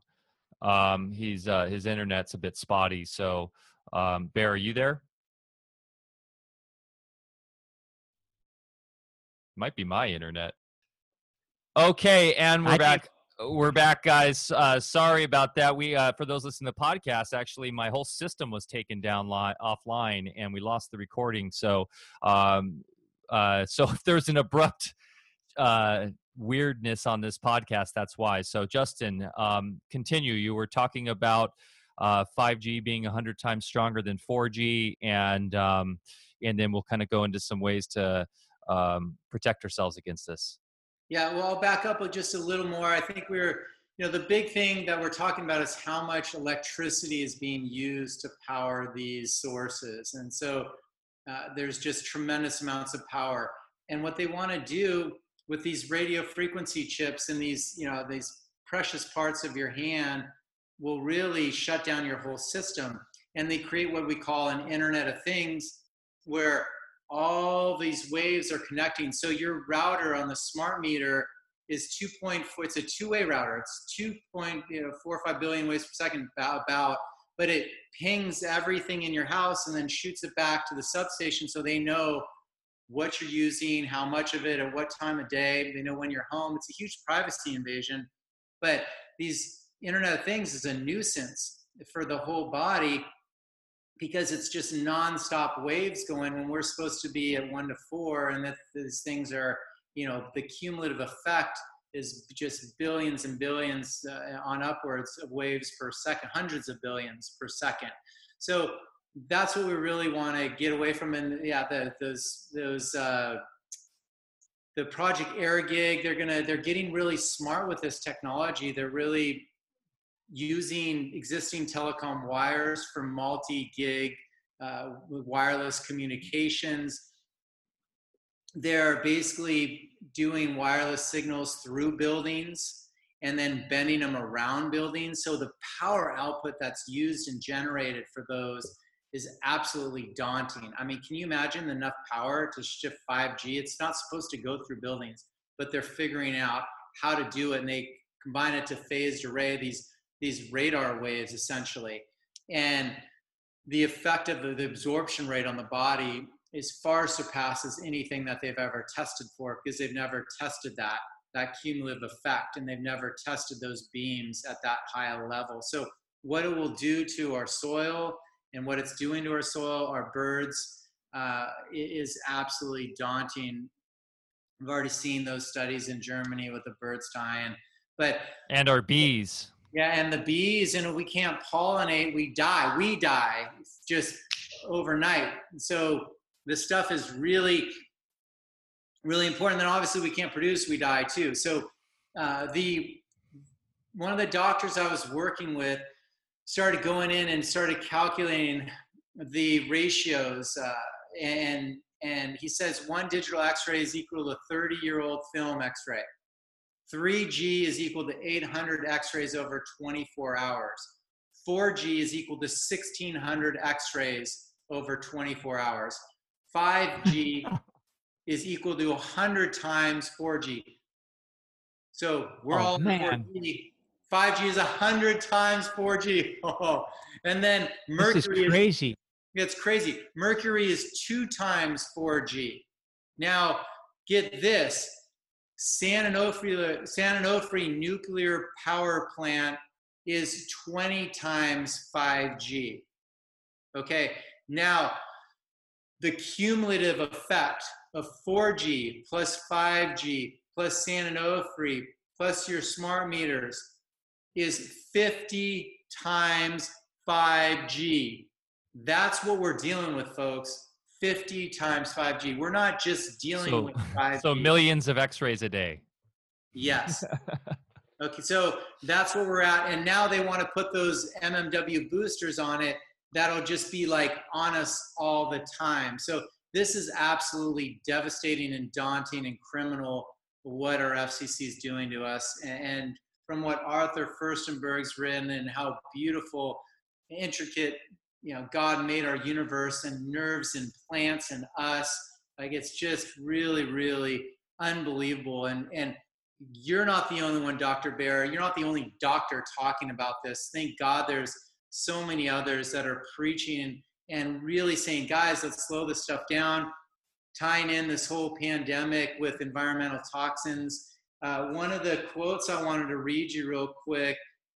His internet's a bit spotty. So, Bear, are you there? Might be my internet. Okay, and we're back. We're back, guys. Sorry about that. For those listening to the podcast, actually, my whole system was taken down offline, and we lost the recording. So, so if there's an abrupt weirdness on this podcast, that's why. So, Justin, continue. You were talking about 5G being 100 times stronger than 4G, and then we'll kind of go into some ways to protect ourselves against this. Yeah, well, I'll back up with just a little more. I think the big thing that we're talking about is how much electricity is being used to power these sources. And so there's just tremendous amounts of power. And what they want to do with these radio frequency chips and these precious parts of your hand will really shut down your whole system. And they create what we call an Internet of Things, where all these waves are connecting. So your router on the smart meter is 2.4, it's a two-way router. It's 2.45 billion waves per second about, but it pings everything in your house and then shoots it back to the substation so they know what you're using, how much of it, at what time of day. They know when you're home. It's a huge privacy invasion. But these Internet of Things is a nuisance for the whole body, because it's just nonstop waves going when we're supposed to be at 1 to 4, and that these things are, the cumulative effect is just billions and billions on upwards of waves per second, hundreds of billions per second. So that's what we really want to get away from. And yeah, the Project Air Gig, they're getting really smart with this technology. They're really using existing telecom wires for multi-gig wireless communications. They're basically doing wireless signals through buildings and then bending them around buildings. So the power output that's used and generated for those is absolutely daunting. I mean, can you imagine enough power to shift 5G? It's not supposed to go through buildings, but they're figuring out how to do it, and they combine it to phased array, these radar waves essentially. And the effect of the absorption rate on the body is far surpasses anything that they've ever tested for, because they've never tested that cumulative effect, and they've never tested those beams at that high a level. So what it will do to our soil and what it's doing to our soil, our birds, is absolutely daunting. I've already seen those studies in Germany with the birds dying. And our bees. Yeah, and the bees, and if we can't pollinate, we die just overnight. So this stuff is really, really important. Then obviously we can't produce, we die too. So one of the doctors I was working with started going in and started calculating the ratios, and he says one digital X-ray is equal to 30-year-old film X-ray. 3G is equal to 800 X-rays over 24 hours. 4G is equal to 1,600 X-rays over 24 hours. 5G is equal to 100 times 4G. So we're all 4G. 5G is 100 times 4G. Oh. And then Mercury is crazy. It's crazy. Mercury is 2 times 4G. Now, get this. San Onofre nuclear power plant is 20 times 5G. Okay, now the cumulative effect of 4G plus 5G plus San Onofre plus your smart meters is 50 times 5G. That's what we're dealing with, folks. 50 times 5G. We're not just dealing with 5G. So millions of X-rays a day. Yes. Okay, so that's where we're at. And now they want to put those MMW boosters on it. That'll just be like on us all the time. So this is absolutely devastating and daunting and criminal what our FCC is doing to us. And from what Arthur Firstenberg's written and how beautiful, intricate, you know, God made our universe and nerves and plants and us. Like, it's just really, really unbelievable. And you're not the only one, Dr. Bear. You're not the only doctor talking about this. Thank God there's so many others that are preaching and really saying, guys, let's slow this stuff down, tying in this whole pandemic with environmental toxins. One of the quotes I wanted to read you real quick,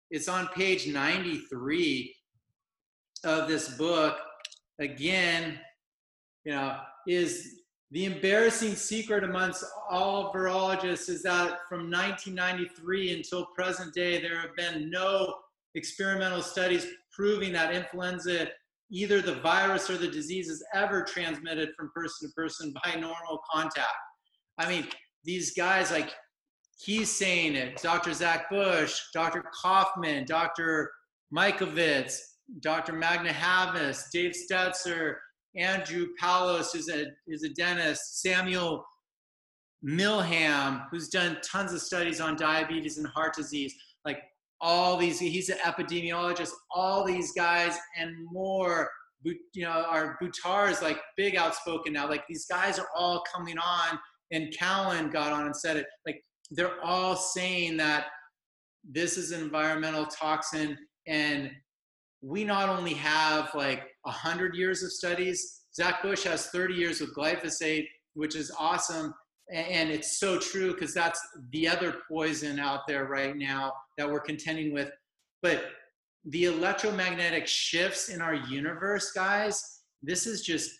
it's on page 93 of this book. Again, you know, is the embarrassing secret amongst all virologists is that from 1993 until present day, there have been no experimental studies proving that influenza, either the virus or the disease, is ever transmitted from person to person by normal contact. I mean, these guys, like, he's saying it. Dr. Zach Bush, Dr. Kaufman, Dr. Mikovits, Dr. Magna Havis, Dave Stetzer, Andrew Palos, who's a dentist, Samuel Milham, who's done tons of studies on diabetes and heart disease, like all these, he's an epidemiologist, all these guys and more, you know, our Buttar is like big outspoken now, like these guys are all coming on, and Cowan got on and said it, like they're all saying that this is an environmental toxin. And we not only have like 100 years of studies, Zach Bush has 30 years with glyphosate, which is awesome. And it's so true, because that's the other poison out there right now that we're contending with. But the electromagnetic shifts in our universe, guys, this is just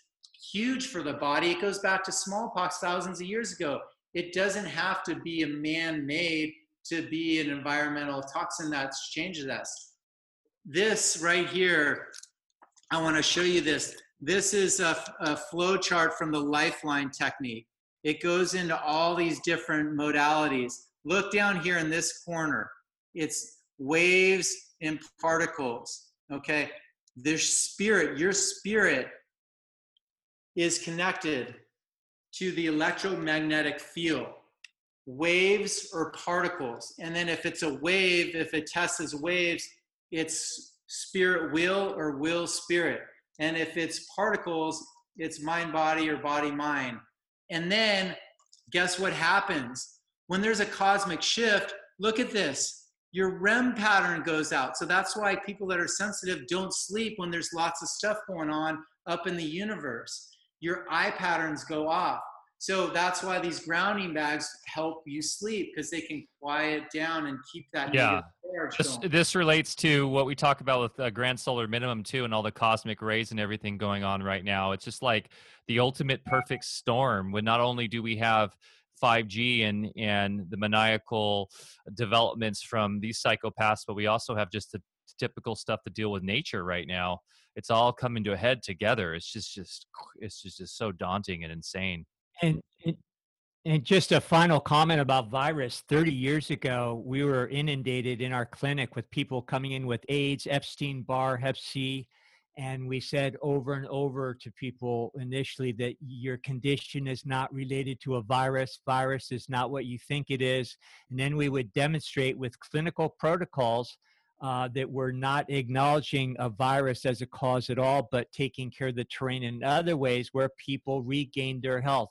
huge for the body. It goes back to smallpox thousands of years ago. It doesn't have to be a man-made to be an environmental toxin that changes us. This right here, I want to show you this. This is a flow chart from the lifeline technique. It goes into all these different modalities. Look down here in this corner. It's waves and particles, okay? Their spirit, your spirit is connected to the electromagnetic field, waves or particles. And then if it's a wave, if it tests as waves, it's spirit will or will spirit. And if it's particles, it's mind body or body mind. And then guess what happens? When there's a cosmic shift, look at this. Your REM pattern goes out. So that's why people that are sensitive don't sleep when there's lots of stuff going on up in the universe. Your eye patterns go off. So that's why these grounding bags help you sleep, because they can quiet down and keep that negative charge going. This relates to what we talk about with Grand Solar Minimum too, and all the cosmic rays and everything going on right now. It's just like the ultimate perfect storm, when not only do we have 5G and the maniacal developments from these psychopaths, but we also have just the typical stuff to deal with nature right now. It's all coming to a head together. It's just so daunting and insane. And And just a final comment about virus. 30 years ago, we were inundated in our clinic with people coming in with AIDS, Epstein-Barr, Hep C, and we said over and over to people initially that your condition is not related to a virus. Virus is not what you think it is. And then we would demonstrate with clinical protocols that we're not acknowledging a virus as a cause at all, but taking care of the terrain in other ways where people regain their health.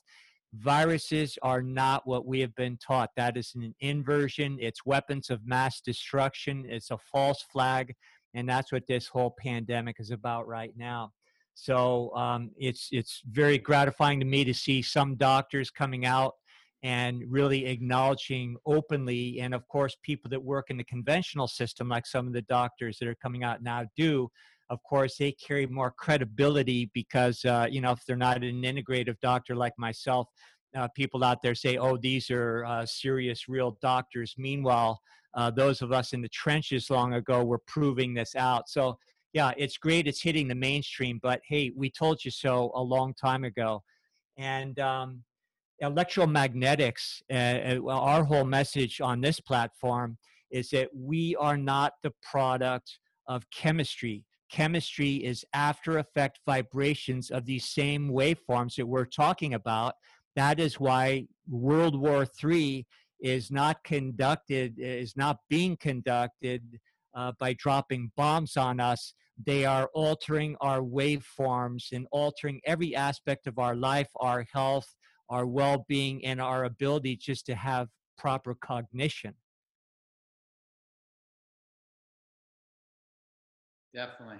Viruses are not what we have been taught. That is an inversion. It's weapons of mass destruction. It's a false flag. And that's what this whole pandemic is about right now. So it's very gratifying to me to see some doctors coming out and really acknowledging openly. And of course, people that work in the conventional system, like some of the doctors that are coming out now do, of course, they carry more credibility because, you know, if they're not an integrative doctor like myself, people out there say, oh, these are serious, real doctors. Meanwhile, those of us in the trenches long ago were proving this out. So, yeah, it's great. It's hitting the mainstream. But, hey, we told you so a long time ago. And electromagnetics, our whole message on this platform is that we are not the product of chemistry. Chemistry is after effect vibrations of these same waveforms that we're talking about. That is why World War III is not being conducted by dropping bombs on us. They are altering our waveforms and altering every aspect of our life, our health, our well-being, and our ability just to have proper cognition. Definitely.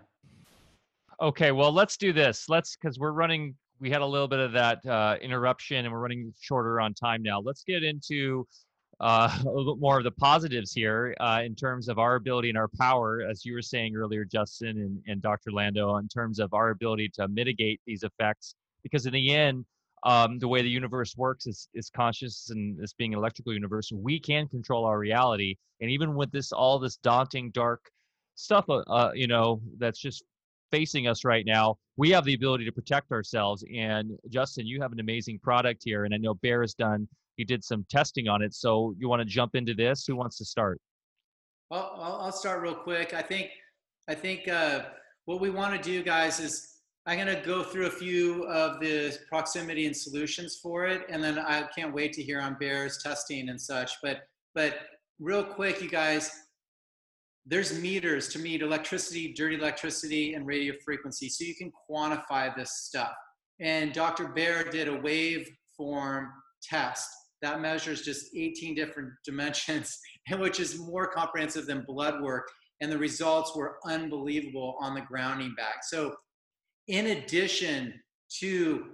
Okay, well, let's do this. Because we're running, we had a little bit of that interruption and we're running shorter on time now. Let's get into a little bit more of the positives here in terms of our ability and our power, as you were saying earlier, Justin and Dr. Lando, in terms of our ability to mitigate these effects. Because in the end, the way the universe works is conscious, and this being an electrical universe, we can control our reality. And even with this, all this daunting, dark stuff, you know, that's just facing us right now, we have the ability to protect ourselves. And Justin, you have an amazing product here. And I know Bear has done, he did some testing on it. So you want to jump into this? Who wants to start? Well, I'll start real quick. I think what we want to do, guys, is I'm going to go through a few of the proximity and solutions for it. And then I can't wait to hear on Bear's testing and such, but real quick, you guys, there's meters to meet electricity, dirty electricity, and radio frequency, so you can quantify this stuff. And Dr. Bear did a waveform test that measures just 18 different dimensions, which is more comprehensive than blood work. And the results were unbelievable on the grounding back. So in addition to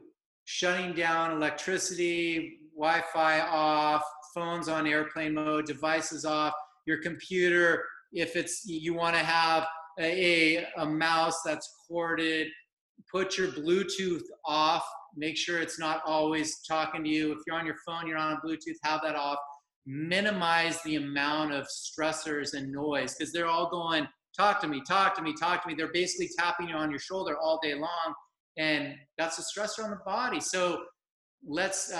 shutting down electricity, Wi-Fi off, phones on airplane mode, devices off, your computer, if it's you want to have a mouse that's corded, put your Bluetooth off. Make sure it's not always talking to you. If you're on your phone, you're on Bluetooth, have that off. Minimize the amount of stressors and noise, because they're all going, talk to me, talk to me, talk to me. They're basically tapping you on your shoulder all day long, and that's a stressor on the body. So let's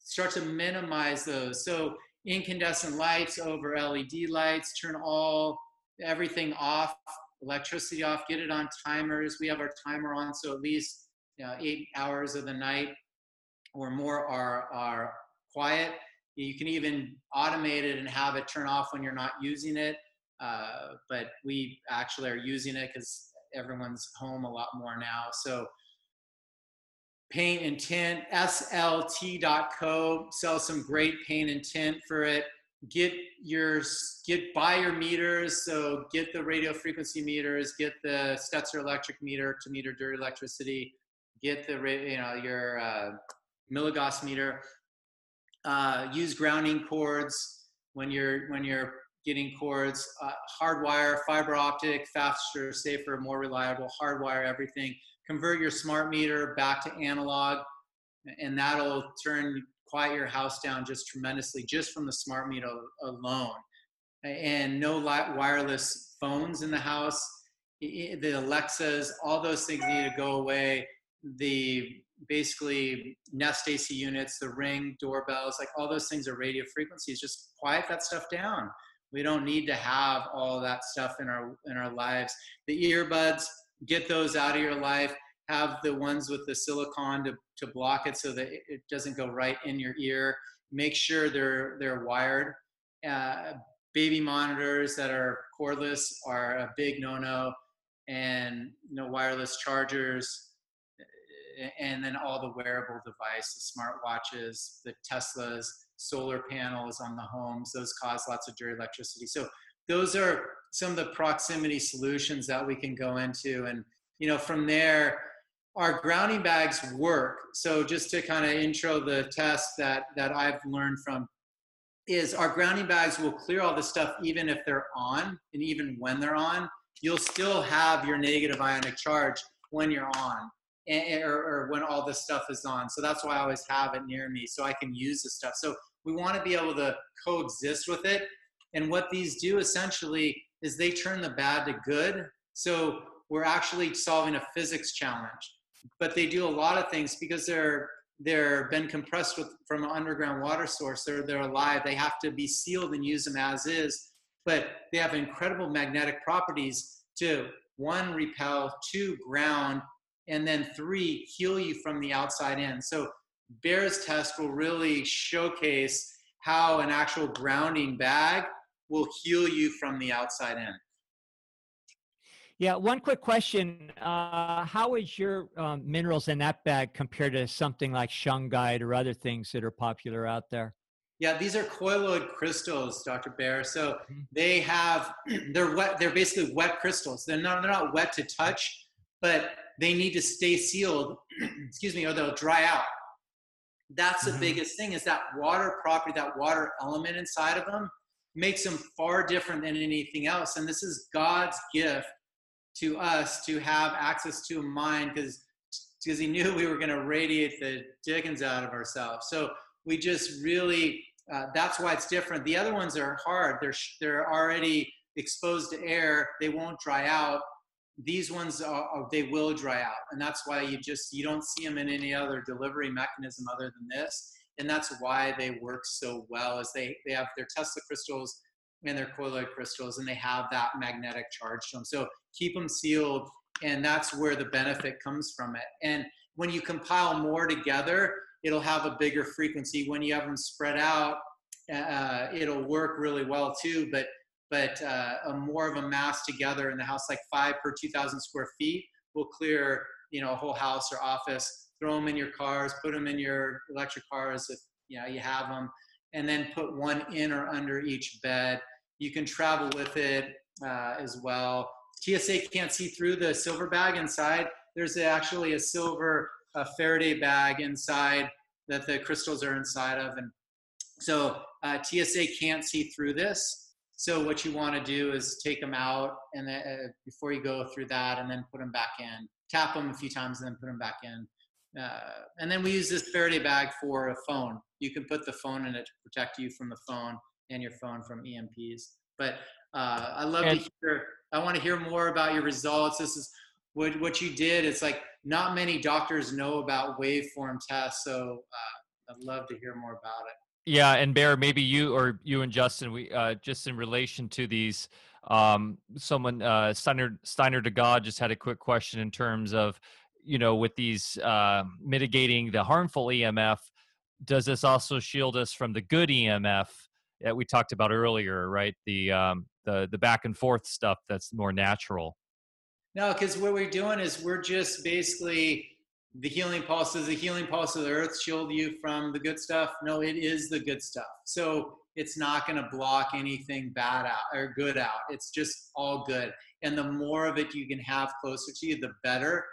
start to minimize those. So incandescent lights over LED lights, turn everything off, electricity off, get it on timers. We have our timer on, so at least 8 hours of the night or more are quiet. You can even automate it and have it turn off when you're not using it. But we actually are using it because everyone's home a lot more now. So paint and tint, slt.co sells some great paint and tint for it. Buy your meters. So get the radio frequency meters, get the Stetzer electric meter to meter dirty electricity, get the your milligauss meter. Use grounding cords when you're getting cords. Hardwire, fiber optic, faster, safer, more reliable. Hardwire everything. Convert your smart meter back to analog, and that'll quiet your house down just tremendously, just from the smart meter alone. And no wireless phones in the house. The Alexas, all those things need to go away. The basically Nest AC units, the Ring, doorbells, like all those things are radio frequencies. Just quiet that stuff down. We don't need to have all that stuff in our lives. The earbuds, get those out of your life. Have the ones with the silicone to block it so that it doesn't go right in your ear. Make sure they're wired. Baby monitors that are cordless are a big no-no, and wireless chargers, and then all the wearable devices, smartwatches, the Teslas, solar panels on the homes, those cause lots of dirty electricity. So those are some of the proximity solutions that we can go into. And, from there, our grounding bags work. So just to kind of intro the test that I've learned from is our grounding bags will clear all this stuff even if they're on, and even when they're on, you'll still have your negative ionic charge when you're on or when all this stuff is on. So that's why I always have it near me so I can use this stuff. So we want to be able to coexist with it. And what these do essentially is they turn the bad to good. So we're actually solving a physics challenge, but they do a lot of things because they're been compressed from an underground water source. They're alive. They have to be sealed and use them as is, but they have incredible magnetic properties to 1, repel, 2, ground, and then 3, heal you from the outside in. So Bear's test will really showcase how an actual grounding bag will heal you from the outside in. Yeah, one quick question. How is your minerals in that bag compared to something like shungite or other things that are popular out there? Yeah, these are colloid crystals, Dr. Bear. So they have, they're wet, they're basically wet crystals. They're not wet to touch, but they need to stay sealed, excuse me, or they'll dry out. That's the biggest thing, is that water property, that water element inside of them makes them far different than anything else. And this is God's gift to us to have access to a mind, because he knew we were going to radiate the dickens out of ourselves. So we just really, that's why it's different. The other ones are hard. They're already exposed to air. They won't dry out. These ones, they will dry out. And that's why you don't see them in any other delivery mechanism other than this. And that's why they work so well, is they have their Tesla crystals and their colloid crystals, and they have that magnetic charge to them. So keep them sealed, and that's where the benefit comes from it. And when you compile more together, it'll have a bigger frequency. When you have them spread out, it'll work really well too, but a more of a mass together in the house, like 5 per 2,000 square feet, will clear a whole house or office. Throw them in your cars, put them in your electric cars if you have them, and then put one in or under each bed. You can travel with it as well. TSA can't see through the silver bag inside. There's actually a silver Faraday bag inside that the crystals are inside of. And so TSA can't see through this. So what you want to do is take them out and then, before you go through that, and then put them back in. Tap them a few times and then put them back in. And then we use this Faraday bag for a phone. You can put the phone in it to protect you from the phone and your phone from EMPs. But I want to hear more about your results. This is what you did. It's like not many doctors know about waveform tests. So I'd love to hear more about it. Yeah, and Bear, maybe you and Justin, we just in relation to these, someone, Steiner to God, just had a quick question in terms of, with these mitigating the harmful EMF, does this also shield us from the good EMF that we talked about earlier, right? The back and forth stuff that's more natural. No, because what we're doing is we're just basically the healing pulse of the earth shield you from the good stuff. No, it is the good stuff. So it's not going to block anything bad out or good out. It's just all good. And the more of it you can have closer to you, the better.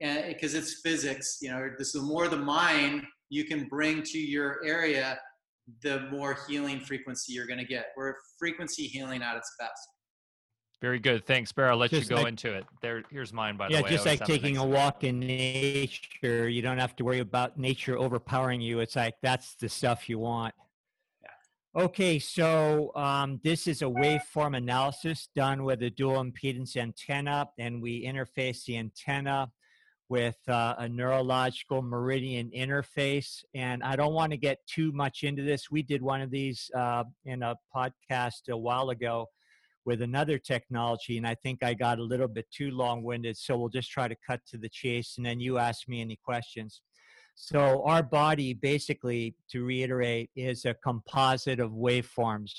Because it's physics, the more the mind you can bring to your area, the more healing frequency you're going to get. We're frequency healing at its best. Very good. Thanks, Bear. I'll let you go into it. Here's mine, by the way. Yeah, just like taking a walk in nature. You don't have to worry about nature overpowering you. It's like, that's the stuff you want. Yeah. Okay, so this is a waveform analysis done with a dual impedance antenna, and we interface the antenna with a neurological meridian interface. And I don't want to get too much into this. We did one of these in a podcast a while ago with another technology, and I think I got a little bit too long-winded, so we'll just try to cut to the chase, and then you ask me any questions. So our body, basically, to reiterate, is a composite of waveforms.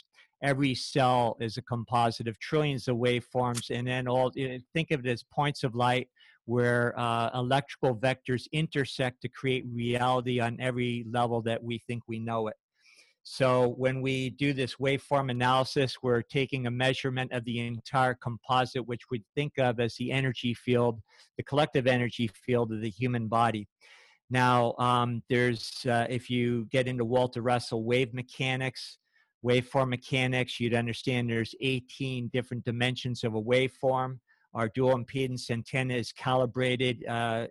Every cell is a composite of trillions of waveforms, and then all, think of it as points of light where electrical vectors intersect to create reality on every level that we think we know it. So when we do this waveform analysis, we're taking a measurement of the entire composite, which we think of as the energy field, the collective energy field of the human body. Now, there's if you get into Walter Russell wave mechanics, waveform mechanics, you'd understand there's 18 different dimensions of a waveform. Our dual impedance antenna is calibrated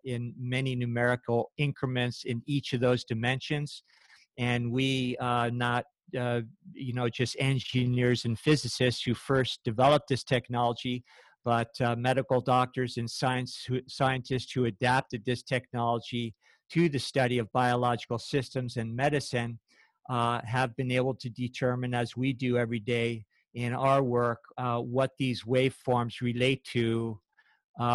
in many numerical increments in each of those dimensions. And we not, you know, just engineers and physicists who first developed this technology, but medical doctors and scientists who adapted this technology to the study of biological systems and medicine have been able to determine, as we do every day in our work, what these waveforms relate to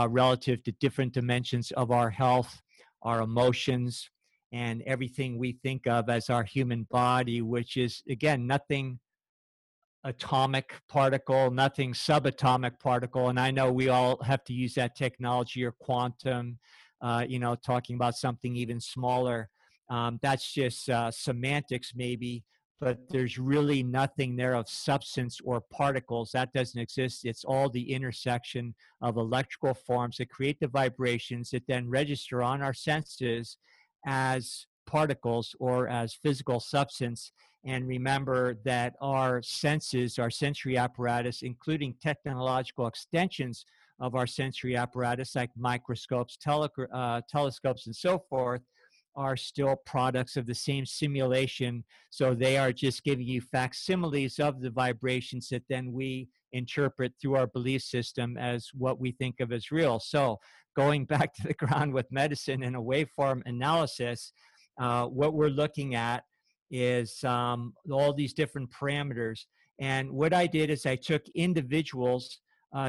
relative to different dimensions of our health, our emotions, and everything we think of as our human body, which is, again, nothing atomic particle, nothing subatomic particle. And I know we all have to use that technology or quantum, you know, talking about something even smaller. That's just semantics maybe, but there's really nothing there of substance or particles. That doesn't exist. It's all the intersection of electrical forms that create the vibrations that then register on our senses as particles or as physical substance. And remember that our senses, our sensory apparatus, including technological extensions of our sensory apparatus like microscopes, telescopes, and so forth, are still products of the same simulation. So they are just giving you facsimiles of the vibrations that then we interpret through our belief system as what we think of as real. So going back to the ground with medicine in a waveform analysis, what we're looking at is all these different parameters. And what I did is I took individuals,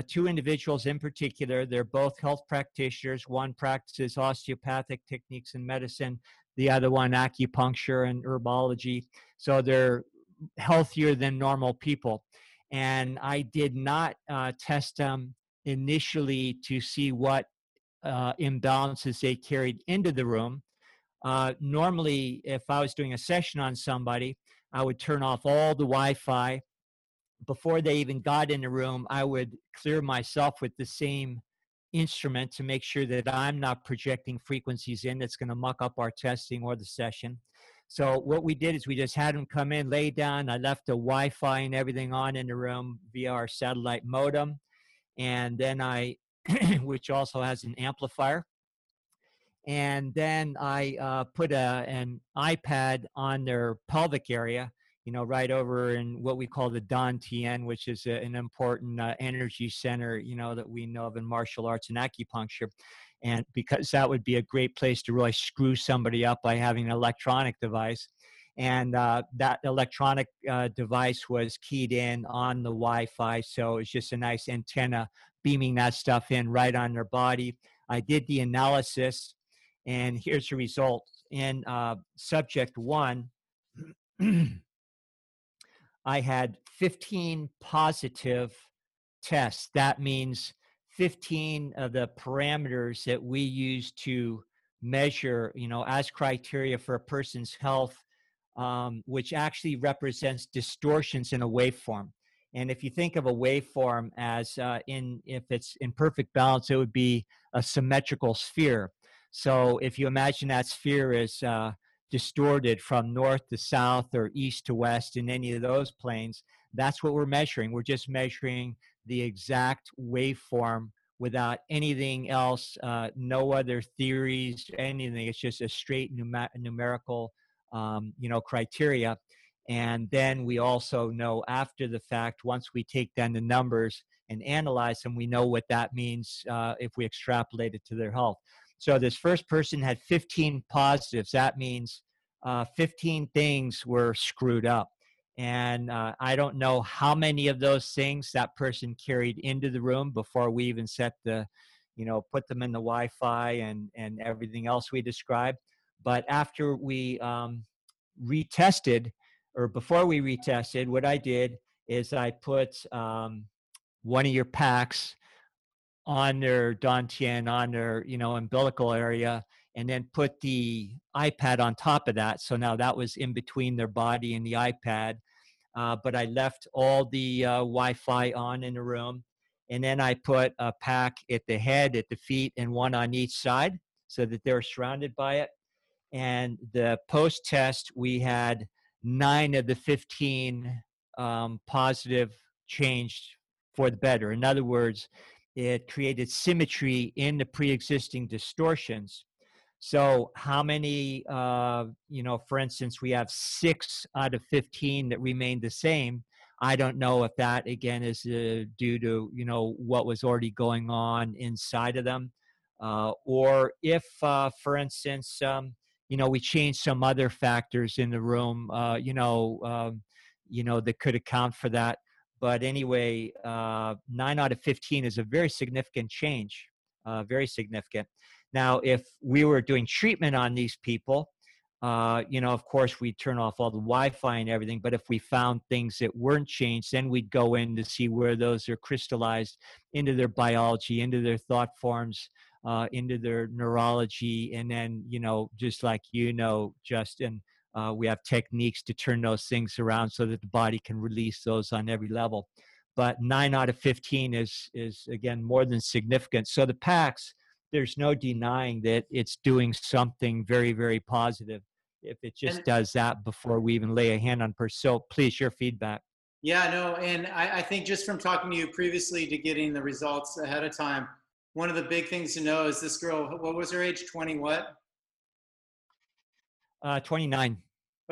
two individuals in particular. They're both health practitioners. One practices osteopathic techniques in medicine, the other one acupuncture and herbology. So they're healthier than normal people. And I did not test them initially to see what imbalances they carried into the room. Normally, if I was doing a session on somebody, I would turn off all the Wi-Fi. Before they even got in the room, I would clear myself with the same instrument to make sure that I'm not projecting frequencies in that's going to muck up our testing or the session. So what we did is we just had them come in, lay down. I left the Wi-Fi and everything on in the room via our satellite modem. And then I, which also has an amplifier. And then I put an iPad on their pelvic area, you know, right over in what we call the Dan Tien, which is an important energy center, you know, that we know of in martial arts and acupuncture. And because that would be a great place to really screw somebody up by having an electronic device. And that electronic device was keyed in on the Wi-Fi. So it's just a nice antenna beaming that stuff in right on their body. I did the analysis, and here's the result. In subject one, I had 15 positive tests. That means 15 of the parameters that we use to measure, you know, as criteria for a person's health, which actually represents distortions in a waveform. And if you think of a waveform as if it's in perfect balance, it would be a symmetrical sphere. So if you imagine that sphere is distorted from north to south or east to west in any of those planes, that's what we're measuring. We're just measuring the exact waveform without anything else, no other theories, anything. It's just a straight numerical, you know, criteria. And then we also know after the fact, once we take down the numbers and analyze them, we know what that means if we extrapolate it to their health. So this first person had 15 positives. That means 15 things were screwed up. And I don't know how many of those things that person carried into the room before we even set the, you know, put them in the Wi-Fi and everything else we described. But after we retested, or before we retested, what I did is I put one of your packs on their dantian, on their, you know, umbilical area, and then put the iPad on top of that. So now that was in between their body and the iPad. But I left all the Wi-Fi on in the room. And then I put a pack at the head, at the feet, and one on each side so that they were surrounded by it. And the post-test, we had 9 of the 15 positive changed for the better. In other words, it created symmetry in the pre-existing distortions. So how many, you know, for instance, we have 6 out of 15 that remained the same. I don't know if that, again, is due to, you know, what was already going on inside of them. Or if, for instance, you know, we changed some other factors in the room, you know, that could account for that. But anyway, 9 out of 15 is a very significant change, very significant. Now, if we were doing treatment on these people, you know, of course, we'd turn off all the Wi-Fi and everything. But if we found things that weren't changed, then we'd go in to see where those are crystallized into their biology, into their thought forms, into their neurology. And then, you know, just like, you know, Justin, we have techniques to turn those things around so that the body can release those on every level. But 9 out of 15 is again, more than significant. So the PACs, there's no denying that it's doing something very, very positive if it just does that before we even lay a hand on person. So please, your feedback. Yeah, no, and I think just from talking to you previously to getting the results ahead of time, one of the big things to know is this girl, what was her age? 20 what? 29.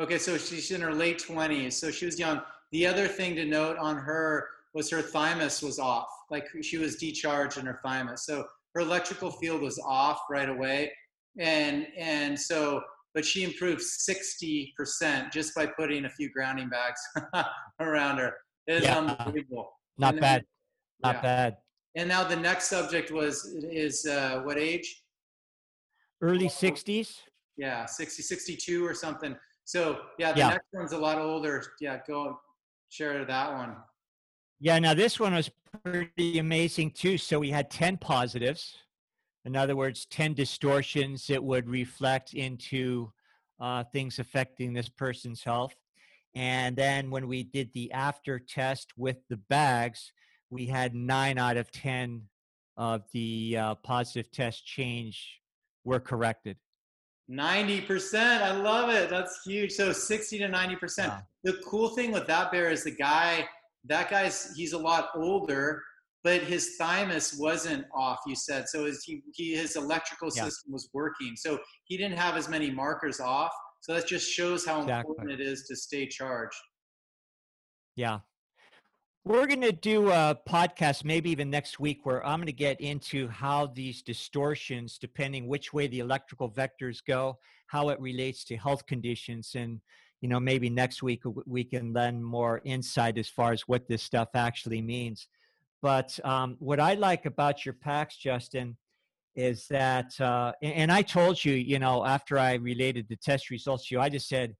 Okay, so she's in her late 20s, so she was young. The other thing to note on her was her thymus was off. Like, she was decharged in her thymus. So her electrical field was off right away. And so, but she improved 60% just by putting a few grounding bags around her. It is unbelievable. Not bad. Not bad. And now the next subject is what age? Early 60s. Yeah, 60, 62 or something. So yeah, the next one's a lot older. Yeah, go share that one. Yeah, now this one was pretty amazing too. So we had 10 positives. In other words, 10 distortions that would reflect into things affecting this person's health. And then when we did the after test with the bags, we had 9 out of 10 of the positive test change were corrected. 90%. I love it. That's huge. So 60 to 90%. Wow. The cool thing with that, Bear, is the guy, he's a lot older, but his thymus wasn't off, you said. So his electrical system was working. So he didn't have as many markers off. So that just shows how important it is to stay charged. Yeah. We're going to do a podcast maybe even next week where I'm going to get into how these distortions, depending which way the electrical vectors go, how it relates to health conditions. And, you know, maybe next week we can lend more insight as far as what this stuff actually means. But what I like about your PACs, Justin, is that, and I told you, you know, after I related the test results to you, I just said,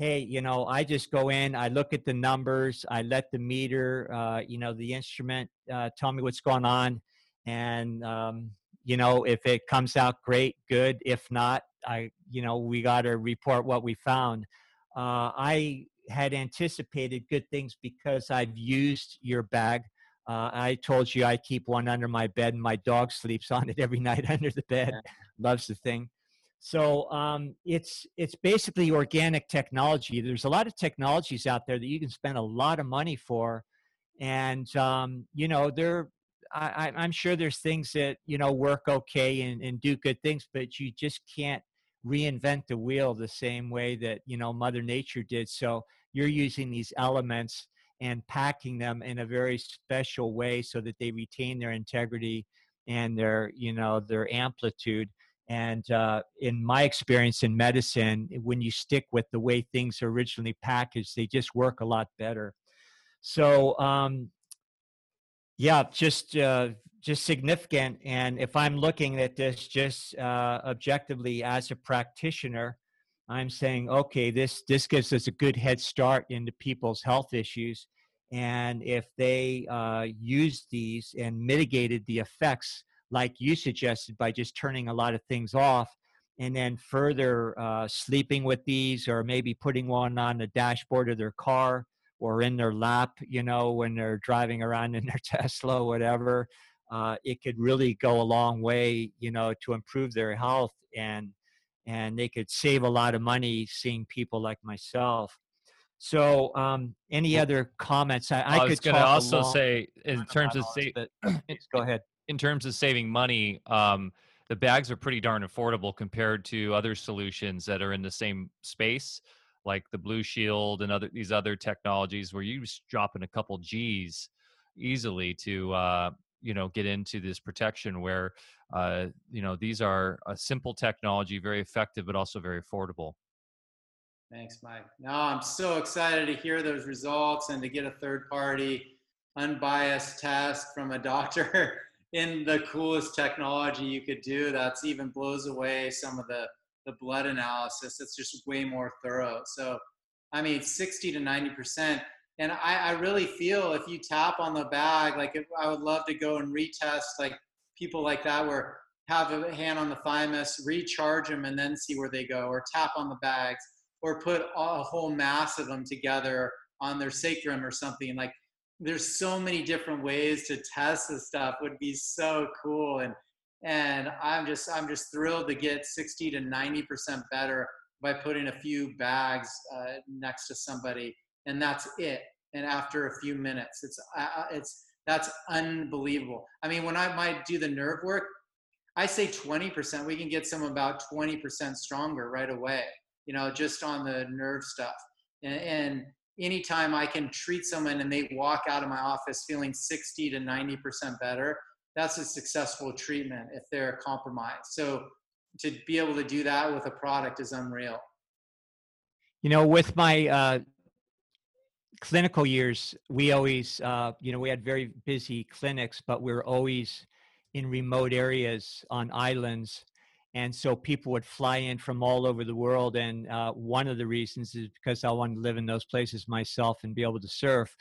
hey, you know, I just go in, I look at the numbers, I let the meter, you know, the instrument tell me what's going on. And, you know, if it comes out great, good. If not, you know, we got to report what we found. I had anticipated good things because I've used your bag. I told you I keep one under my bed and my dog sleeps on it every night under the bed. Yeah. Loves the thing. So it's basically organic technology. There's a lot of technologies out there that you can spend a lot of money for. And, you know, I'm sure there's things that, you know, work okay and do good things, but you just can't reinvent the wheel the same way that, you know, Mother Nature did. So you're using these elements and packing them in a very special way so that they retain their integrity and their, you know, their amplitude. And in my experience in medicine, when you stick with the way things are originally packaged, they just work a lot better. So, yeah, just significant. And if I'm looking at this just objectively as a practitioner, I'm saying, okay, this gives us a good head start into people's health issues. And if they used these and mitigated the effects, like you suggested, by just turning a lot of things off and then further sleeping with these, or maybe putting one on the dashboard of their car or in their lap, you know, when they're driving around in their Tesla, whatever, it could really go a long way, you know, to improve their health, and they could save a lot of money seeing people like myself. So any other comments? I was going to also say, in terms of go ahead. In terms of saving money, the bags are pretty darn affordable compared to other solutions that are in the same space, like the Blue Shield and these other technologies, where you just drop in a couple G's easily to you know, get into this protection. Where you know, these are a simple technology, very effective, but also very affordable. Thanks, Mike. No, I'm so excited to hear those results and to get a third-party, unbiased test from a doctor. In the coolest technology you could do, that's even blows away some of the blood analysis. It's just way more thorough. So, I mean, 60 to 90%. And I really feel if you tap on the bag, like I would love to go and retest like people like that, where have a hand on the thymus, recharge them, and then see where they go, or tap on the bags, or put a whole mass of them together on their sacrum or something. Like, there's so many different ways to test this stuff. It would be so cool. And I'm just thrilled to get 60 to 90% better by putting a few bags next to somebody, and that's it. And after a few minutes, that's unbelievable. I mean, when I might do the nerve work, I say 20%, we can get someone about 20% stronger right away, you know, just on the nerve stuff. And anytime I can treat someone and they walk out of my office feeling 60 to 90% better, that's a successful treatment if they're compromised. So to be able to do that with a product is unreal. You know, with my clinical years, we always, you know, we had very busy clinics, but we were always in remote areas on islands. And so people would fly in from all over the world. And one of the reasons is because I wanted to live in those places myself and be able to surf.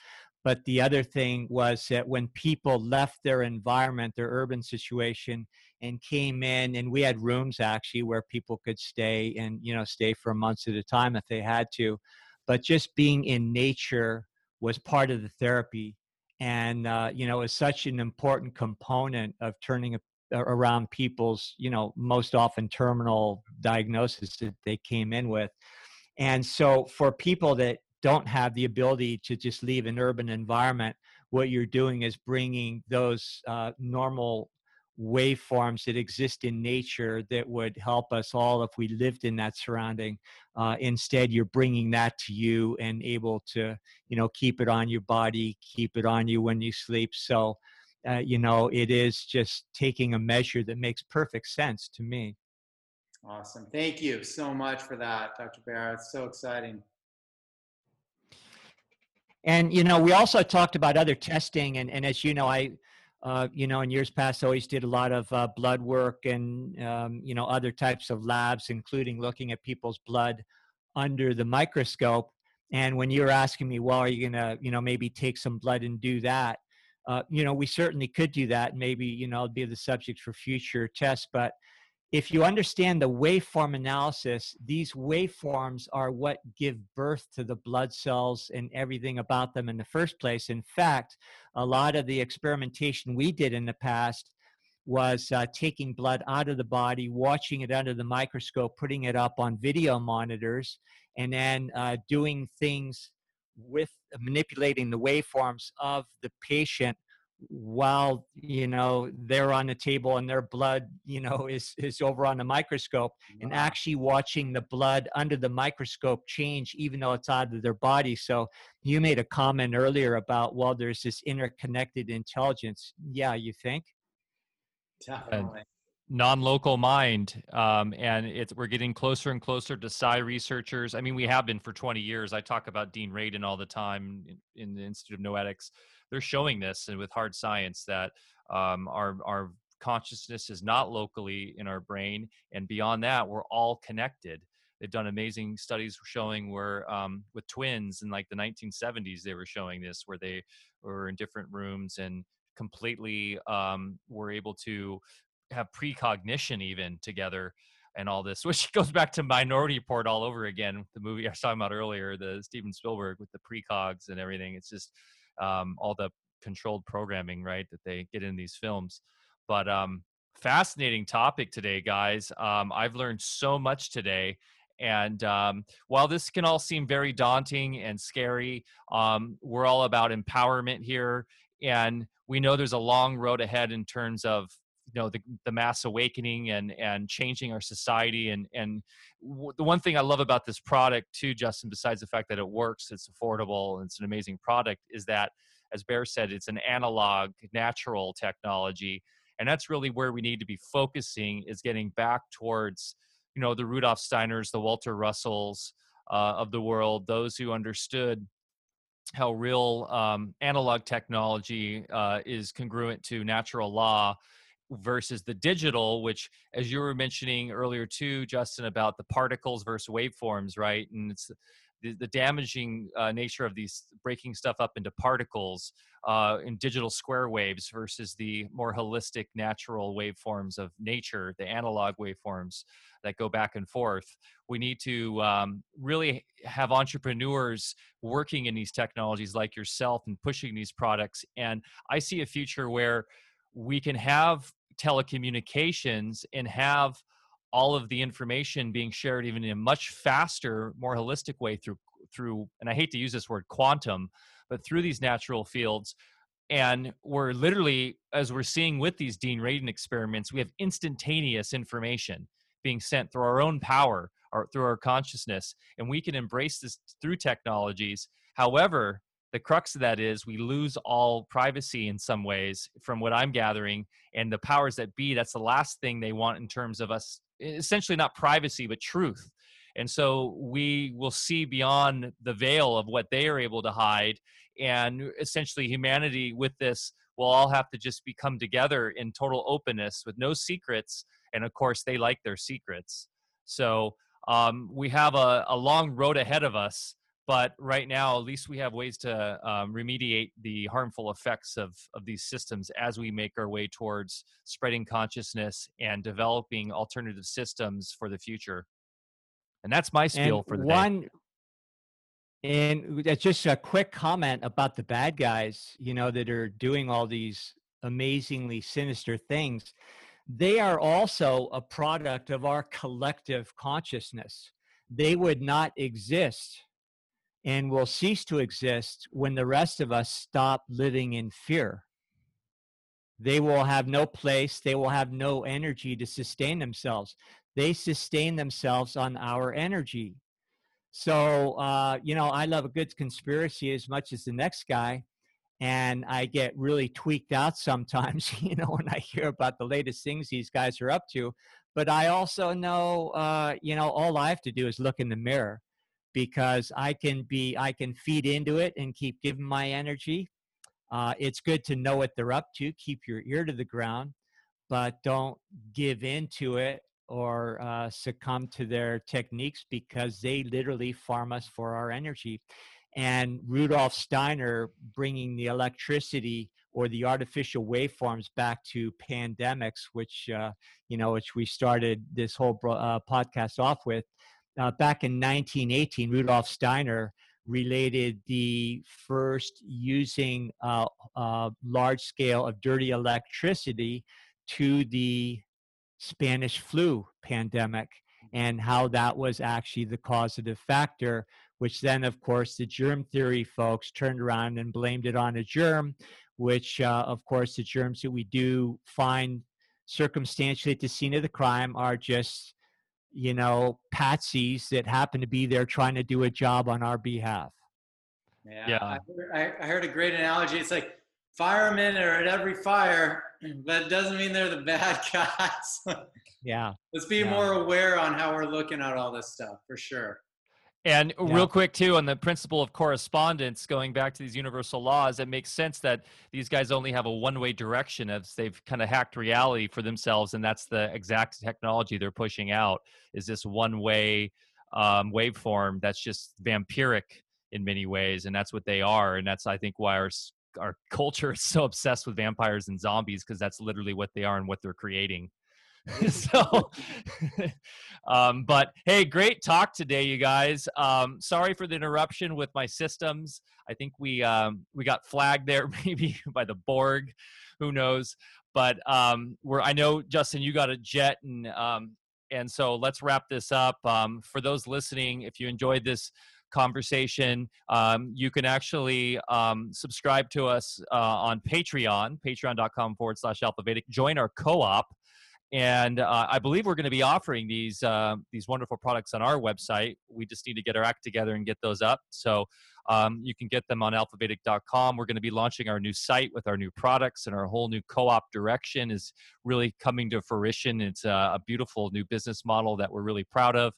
But the other thing was that when people left their environment, their urban situation, and came in, and we had rooms actually where people could stay and, you know, stay for months at a time if they had to. But just being in nature was part of the therapy. And, you know, it's such an important component of turning around people's, you know, most often terminal diagnosis that they came in with. And so for people that don't have the ability to just leave an urban environment, what you're doing is bringing those normal waveforms that exist in nature that would help us all if we lived in that surrounding. Instead, you're bringing that to you and able to, you know, keep it on your body, keep it on you when you sleep. So you know, it is just taking a measure that makes perfect sense to me. Awesome. Thank you so much for that, Dr. Bear. It's so exciting. And, you know, we also talked about other testing. And as you know, I, you know, in years past, always did a lot of blood work and, you know, other types of labs, including looking at people's blood under the microscope. And when you were asking me, well, are you going to, you know, maybe take some blood and do that? You know, we certainly could do that. Maybe, you know, it'd be the subject for future tests. But if you understand the waveform analysis, these waveforms are what give birth to the blood cells and everything about them in the first place. In fact, a lot of the experimentation we did in the past was taking blood out of the body, watching it under the microscope, putting it up on video monitors, and then doing things with manipulating the waveforms of the patient while, you know, they're on the table and their blood, you know, is over on the microscope. Wow. And actually watching the blood under the microscope change, even though it's out of their body. So you made a comment earlier about, well, there's this interconnected intelligence. Yeah, you think? Definitely. non-local mind, and we're getting closer and closer to psi researchers. I mean, we have been for 20 years. I talk about Dean Radin all the time in the Institute of Noetics. They're showing this, and with hard science, that our consciousness is not locally in our brain, and beyond that, we're all connected. They've done amazing studies showing where with twins in like the 1970s, they were showing this, where they were in different rooms and completely were able to have precognition even together and all this, which goes back to Minority Report all over again, the movie I was talking about earlier, the Steven Spielberg with the precogs and everything. It's just all the controlled programming, right, that they get in these films. But fascinating topic today, guys. I've learned so much today. And while this can all seem very daunting and scary, we're all about empowerment here. And we know there's a long road ahead in terms of, you know, the mass awakening and changing our society. And the one thing I love about this product too, Justin, besides the fact that it works, it's affordable, and it's an amazing product, is that, as Bear said, it's an analog, natural technology. And that's really where we need to be focusing, is getting back towards, you know, the Rudolf Steiners, the Walter Russells of the world, those who understood how real analog technology is congruent to natural law versus the digital, which, as you were mentioning earlier too, Justin, about the particles versus waveforms, right? And it's the damaging nature of these, breaking stuff up into particles in digital square waves versus the more holistic natural waveforms of nature, the analog waveforms that go back and forth. We need to really have entrepreneurs working in these technologies like yourself and pushing these products. And I see a future where we can have telecommunications and have all of the information being shared even in a much faster, more holistic way through, and I hate to use this word quantum, but through these natural fields. And we're literally, as we're seeing with these Dean Radin experiments, we have instantaneous information being sent through our own power or through our consciousness. And we can embrace this through technologies. However, the crux of that is we lose all privacy in some ways, from what I'm gathering, and the powers that be, that's the last thing they want in terms of us, essentially not privacy, but truth. And so we will see beyond the veil of what they are able to hide. And essentially humanity with this will all have to just become together in total openness with no secrets. And of course, they like their secrets. So we have a long road ahead of us. But right now, at least we have ways to remediate the harmful effects of these systems as we make our way towards spreading consciousness and developing alternative systems for the future. And that's my spiel for the day. And just a quick comment about the bad guys, you know, that are doing all these amazingly sinister things. They are also a product of our collective consciousness. They would not exist and will cease to exist when the rest of us stop living in fear. They will have no place, they will have no energy to sustain themselves. They sustain themselves on our energy. So, you know, I love a good conspiracy as much as the next guy, and I get really tweaked out sometimes, you know, when I hear about the latest things these guys are up to. But I also know, you know, all I have to do is look in the mirror, because I can feed into it and keep giving my energy. It's good to know what they're up to. Keep your ear to the ground, but don't give into it or succumb to their techniques, because they literally farm us for our energy. And Rudolf Steiner bringing the electricity or the artificial waveforms back to pandemics, which, you know, which we started this whole podcast off with. Back in 1918, Rudolf Steiner related the first using large scale of dirty electricity to the Spanish flu pandemic, and how that was actually the causative factor, which then, of course, the germ theory folks turned around and blamed it on a germ, which, of course, the germs that we do find circumstantially at the scene of the crime are just, you know, patsies that happen to be there trying to do a job on our behalf. Yeah. I heard a great analogy. It's like firemen are at every fire, but it doesn't mean they're the bad guys. Yeah. Let's be more aware on how we're looking at all this stuff, for sure. And real quick, too, on the principle of correspondence, going back to these universal laws, it makes sense that these guys only have a one-way direction as they've kind of hacked reality for themselves, and that's the exact technology they're pushing out, is this one-way waveform that's just vampiric in many ways, and that's what they are, and that's, I think, why our culture is so obsessed with vampires and zombies, because that's literally what they are and what they're creating. So, but hey, great talk today, you guys. Sorry for the interruption with my systems. I think we got flagged there, maybe by the Borg, who knows? But I know, Justin, you got a jet, and so let's wrap this up. For those listening, if you enjoyed this conversation, you can actually subscribe to us on Patreon, patreon.com/AlphaVedic. Join our co-op. And I believe we're going to be offering these wonderful products on our website. We just need to get our act together and get those up. So you can get them on alphavedic.com. We're going to be launching our new site with our new products, and our whole new co-op direction is really coming to fruition. It's a beautiful new business model that we're really proud of.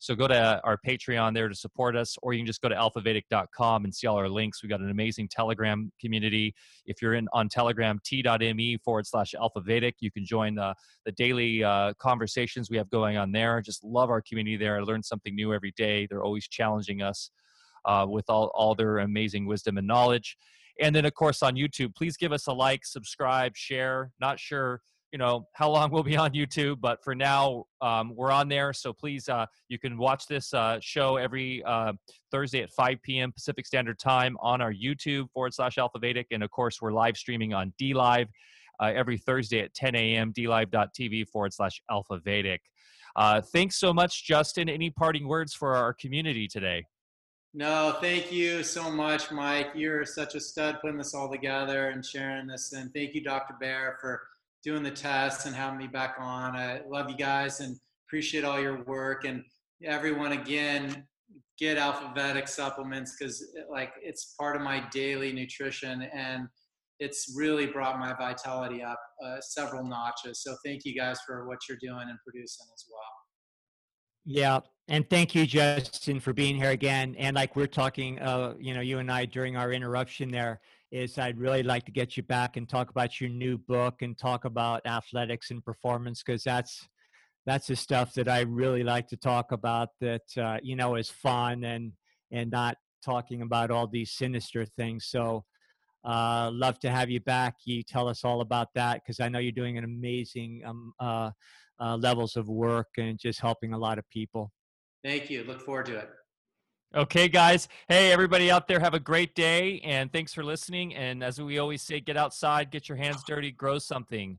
So go to our Patreon there to support us, or you can just go to alphavedic.com and see all our links. We've got an amazing Telegram community. If you're on Telegram, t.me/alphavedic, you can join the daily conversations we have going on there. Just love our community there. I learn something new every day. They're always challenging us with all their amazing wisdom and knowledge. And then, of course, on YouTube, please give us a like, subscribe, share. Not sure, you know, how long we'll be on YouTube, but for now we're on there. So please, you can watch this show every Thursday at 5 p.m. Pacific Standard Time on our YouTube /AlphaVedic. And of course, we're live streaming on DLive every Thursday at 10 a.m. DLive.tv /AlphaVedic. Thanks so much, Justin. Any parting words for our community today? No, thank you so much, Mike. You're such a stud putting this all together and sharing this. And thank you, Dr. Bear, for doing the tests and having me back on. I love you guys and appreciate all your work. And everyone, again, get AlphaVedic supplements, because it's part of my daily nutrition, and it's really brought my vitality up several notches. So thank you guys for what you're doing and producing as well. Yeah. And thank you, Justin, for being here again. And like we're talking, you know, you and I during our interruption there, is I'd really like to get you back and talk about your new book and talk about athletics and performance, because that's the stuff that I really like to talk about, that you know, is fun and not talking about all these sinister things. So love to have you back. You tell us all about that, because I know you're doing an amazing levels of work and just helping a lot of people. Thank you. Look forward to it. Okay, guys. Hey, everybody out there, have a great day, and thanks for listening. And as we always say, get outside, get your hands dirty, grow something.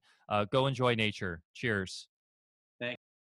Go enjoy nature. Cheers.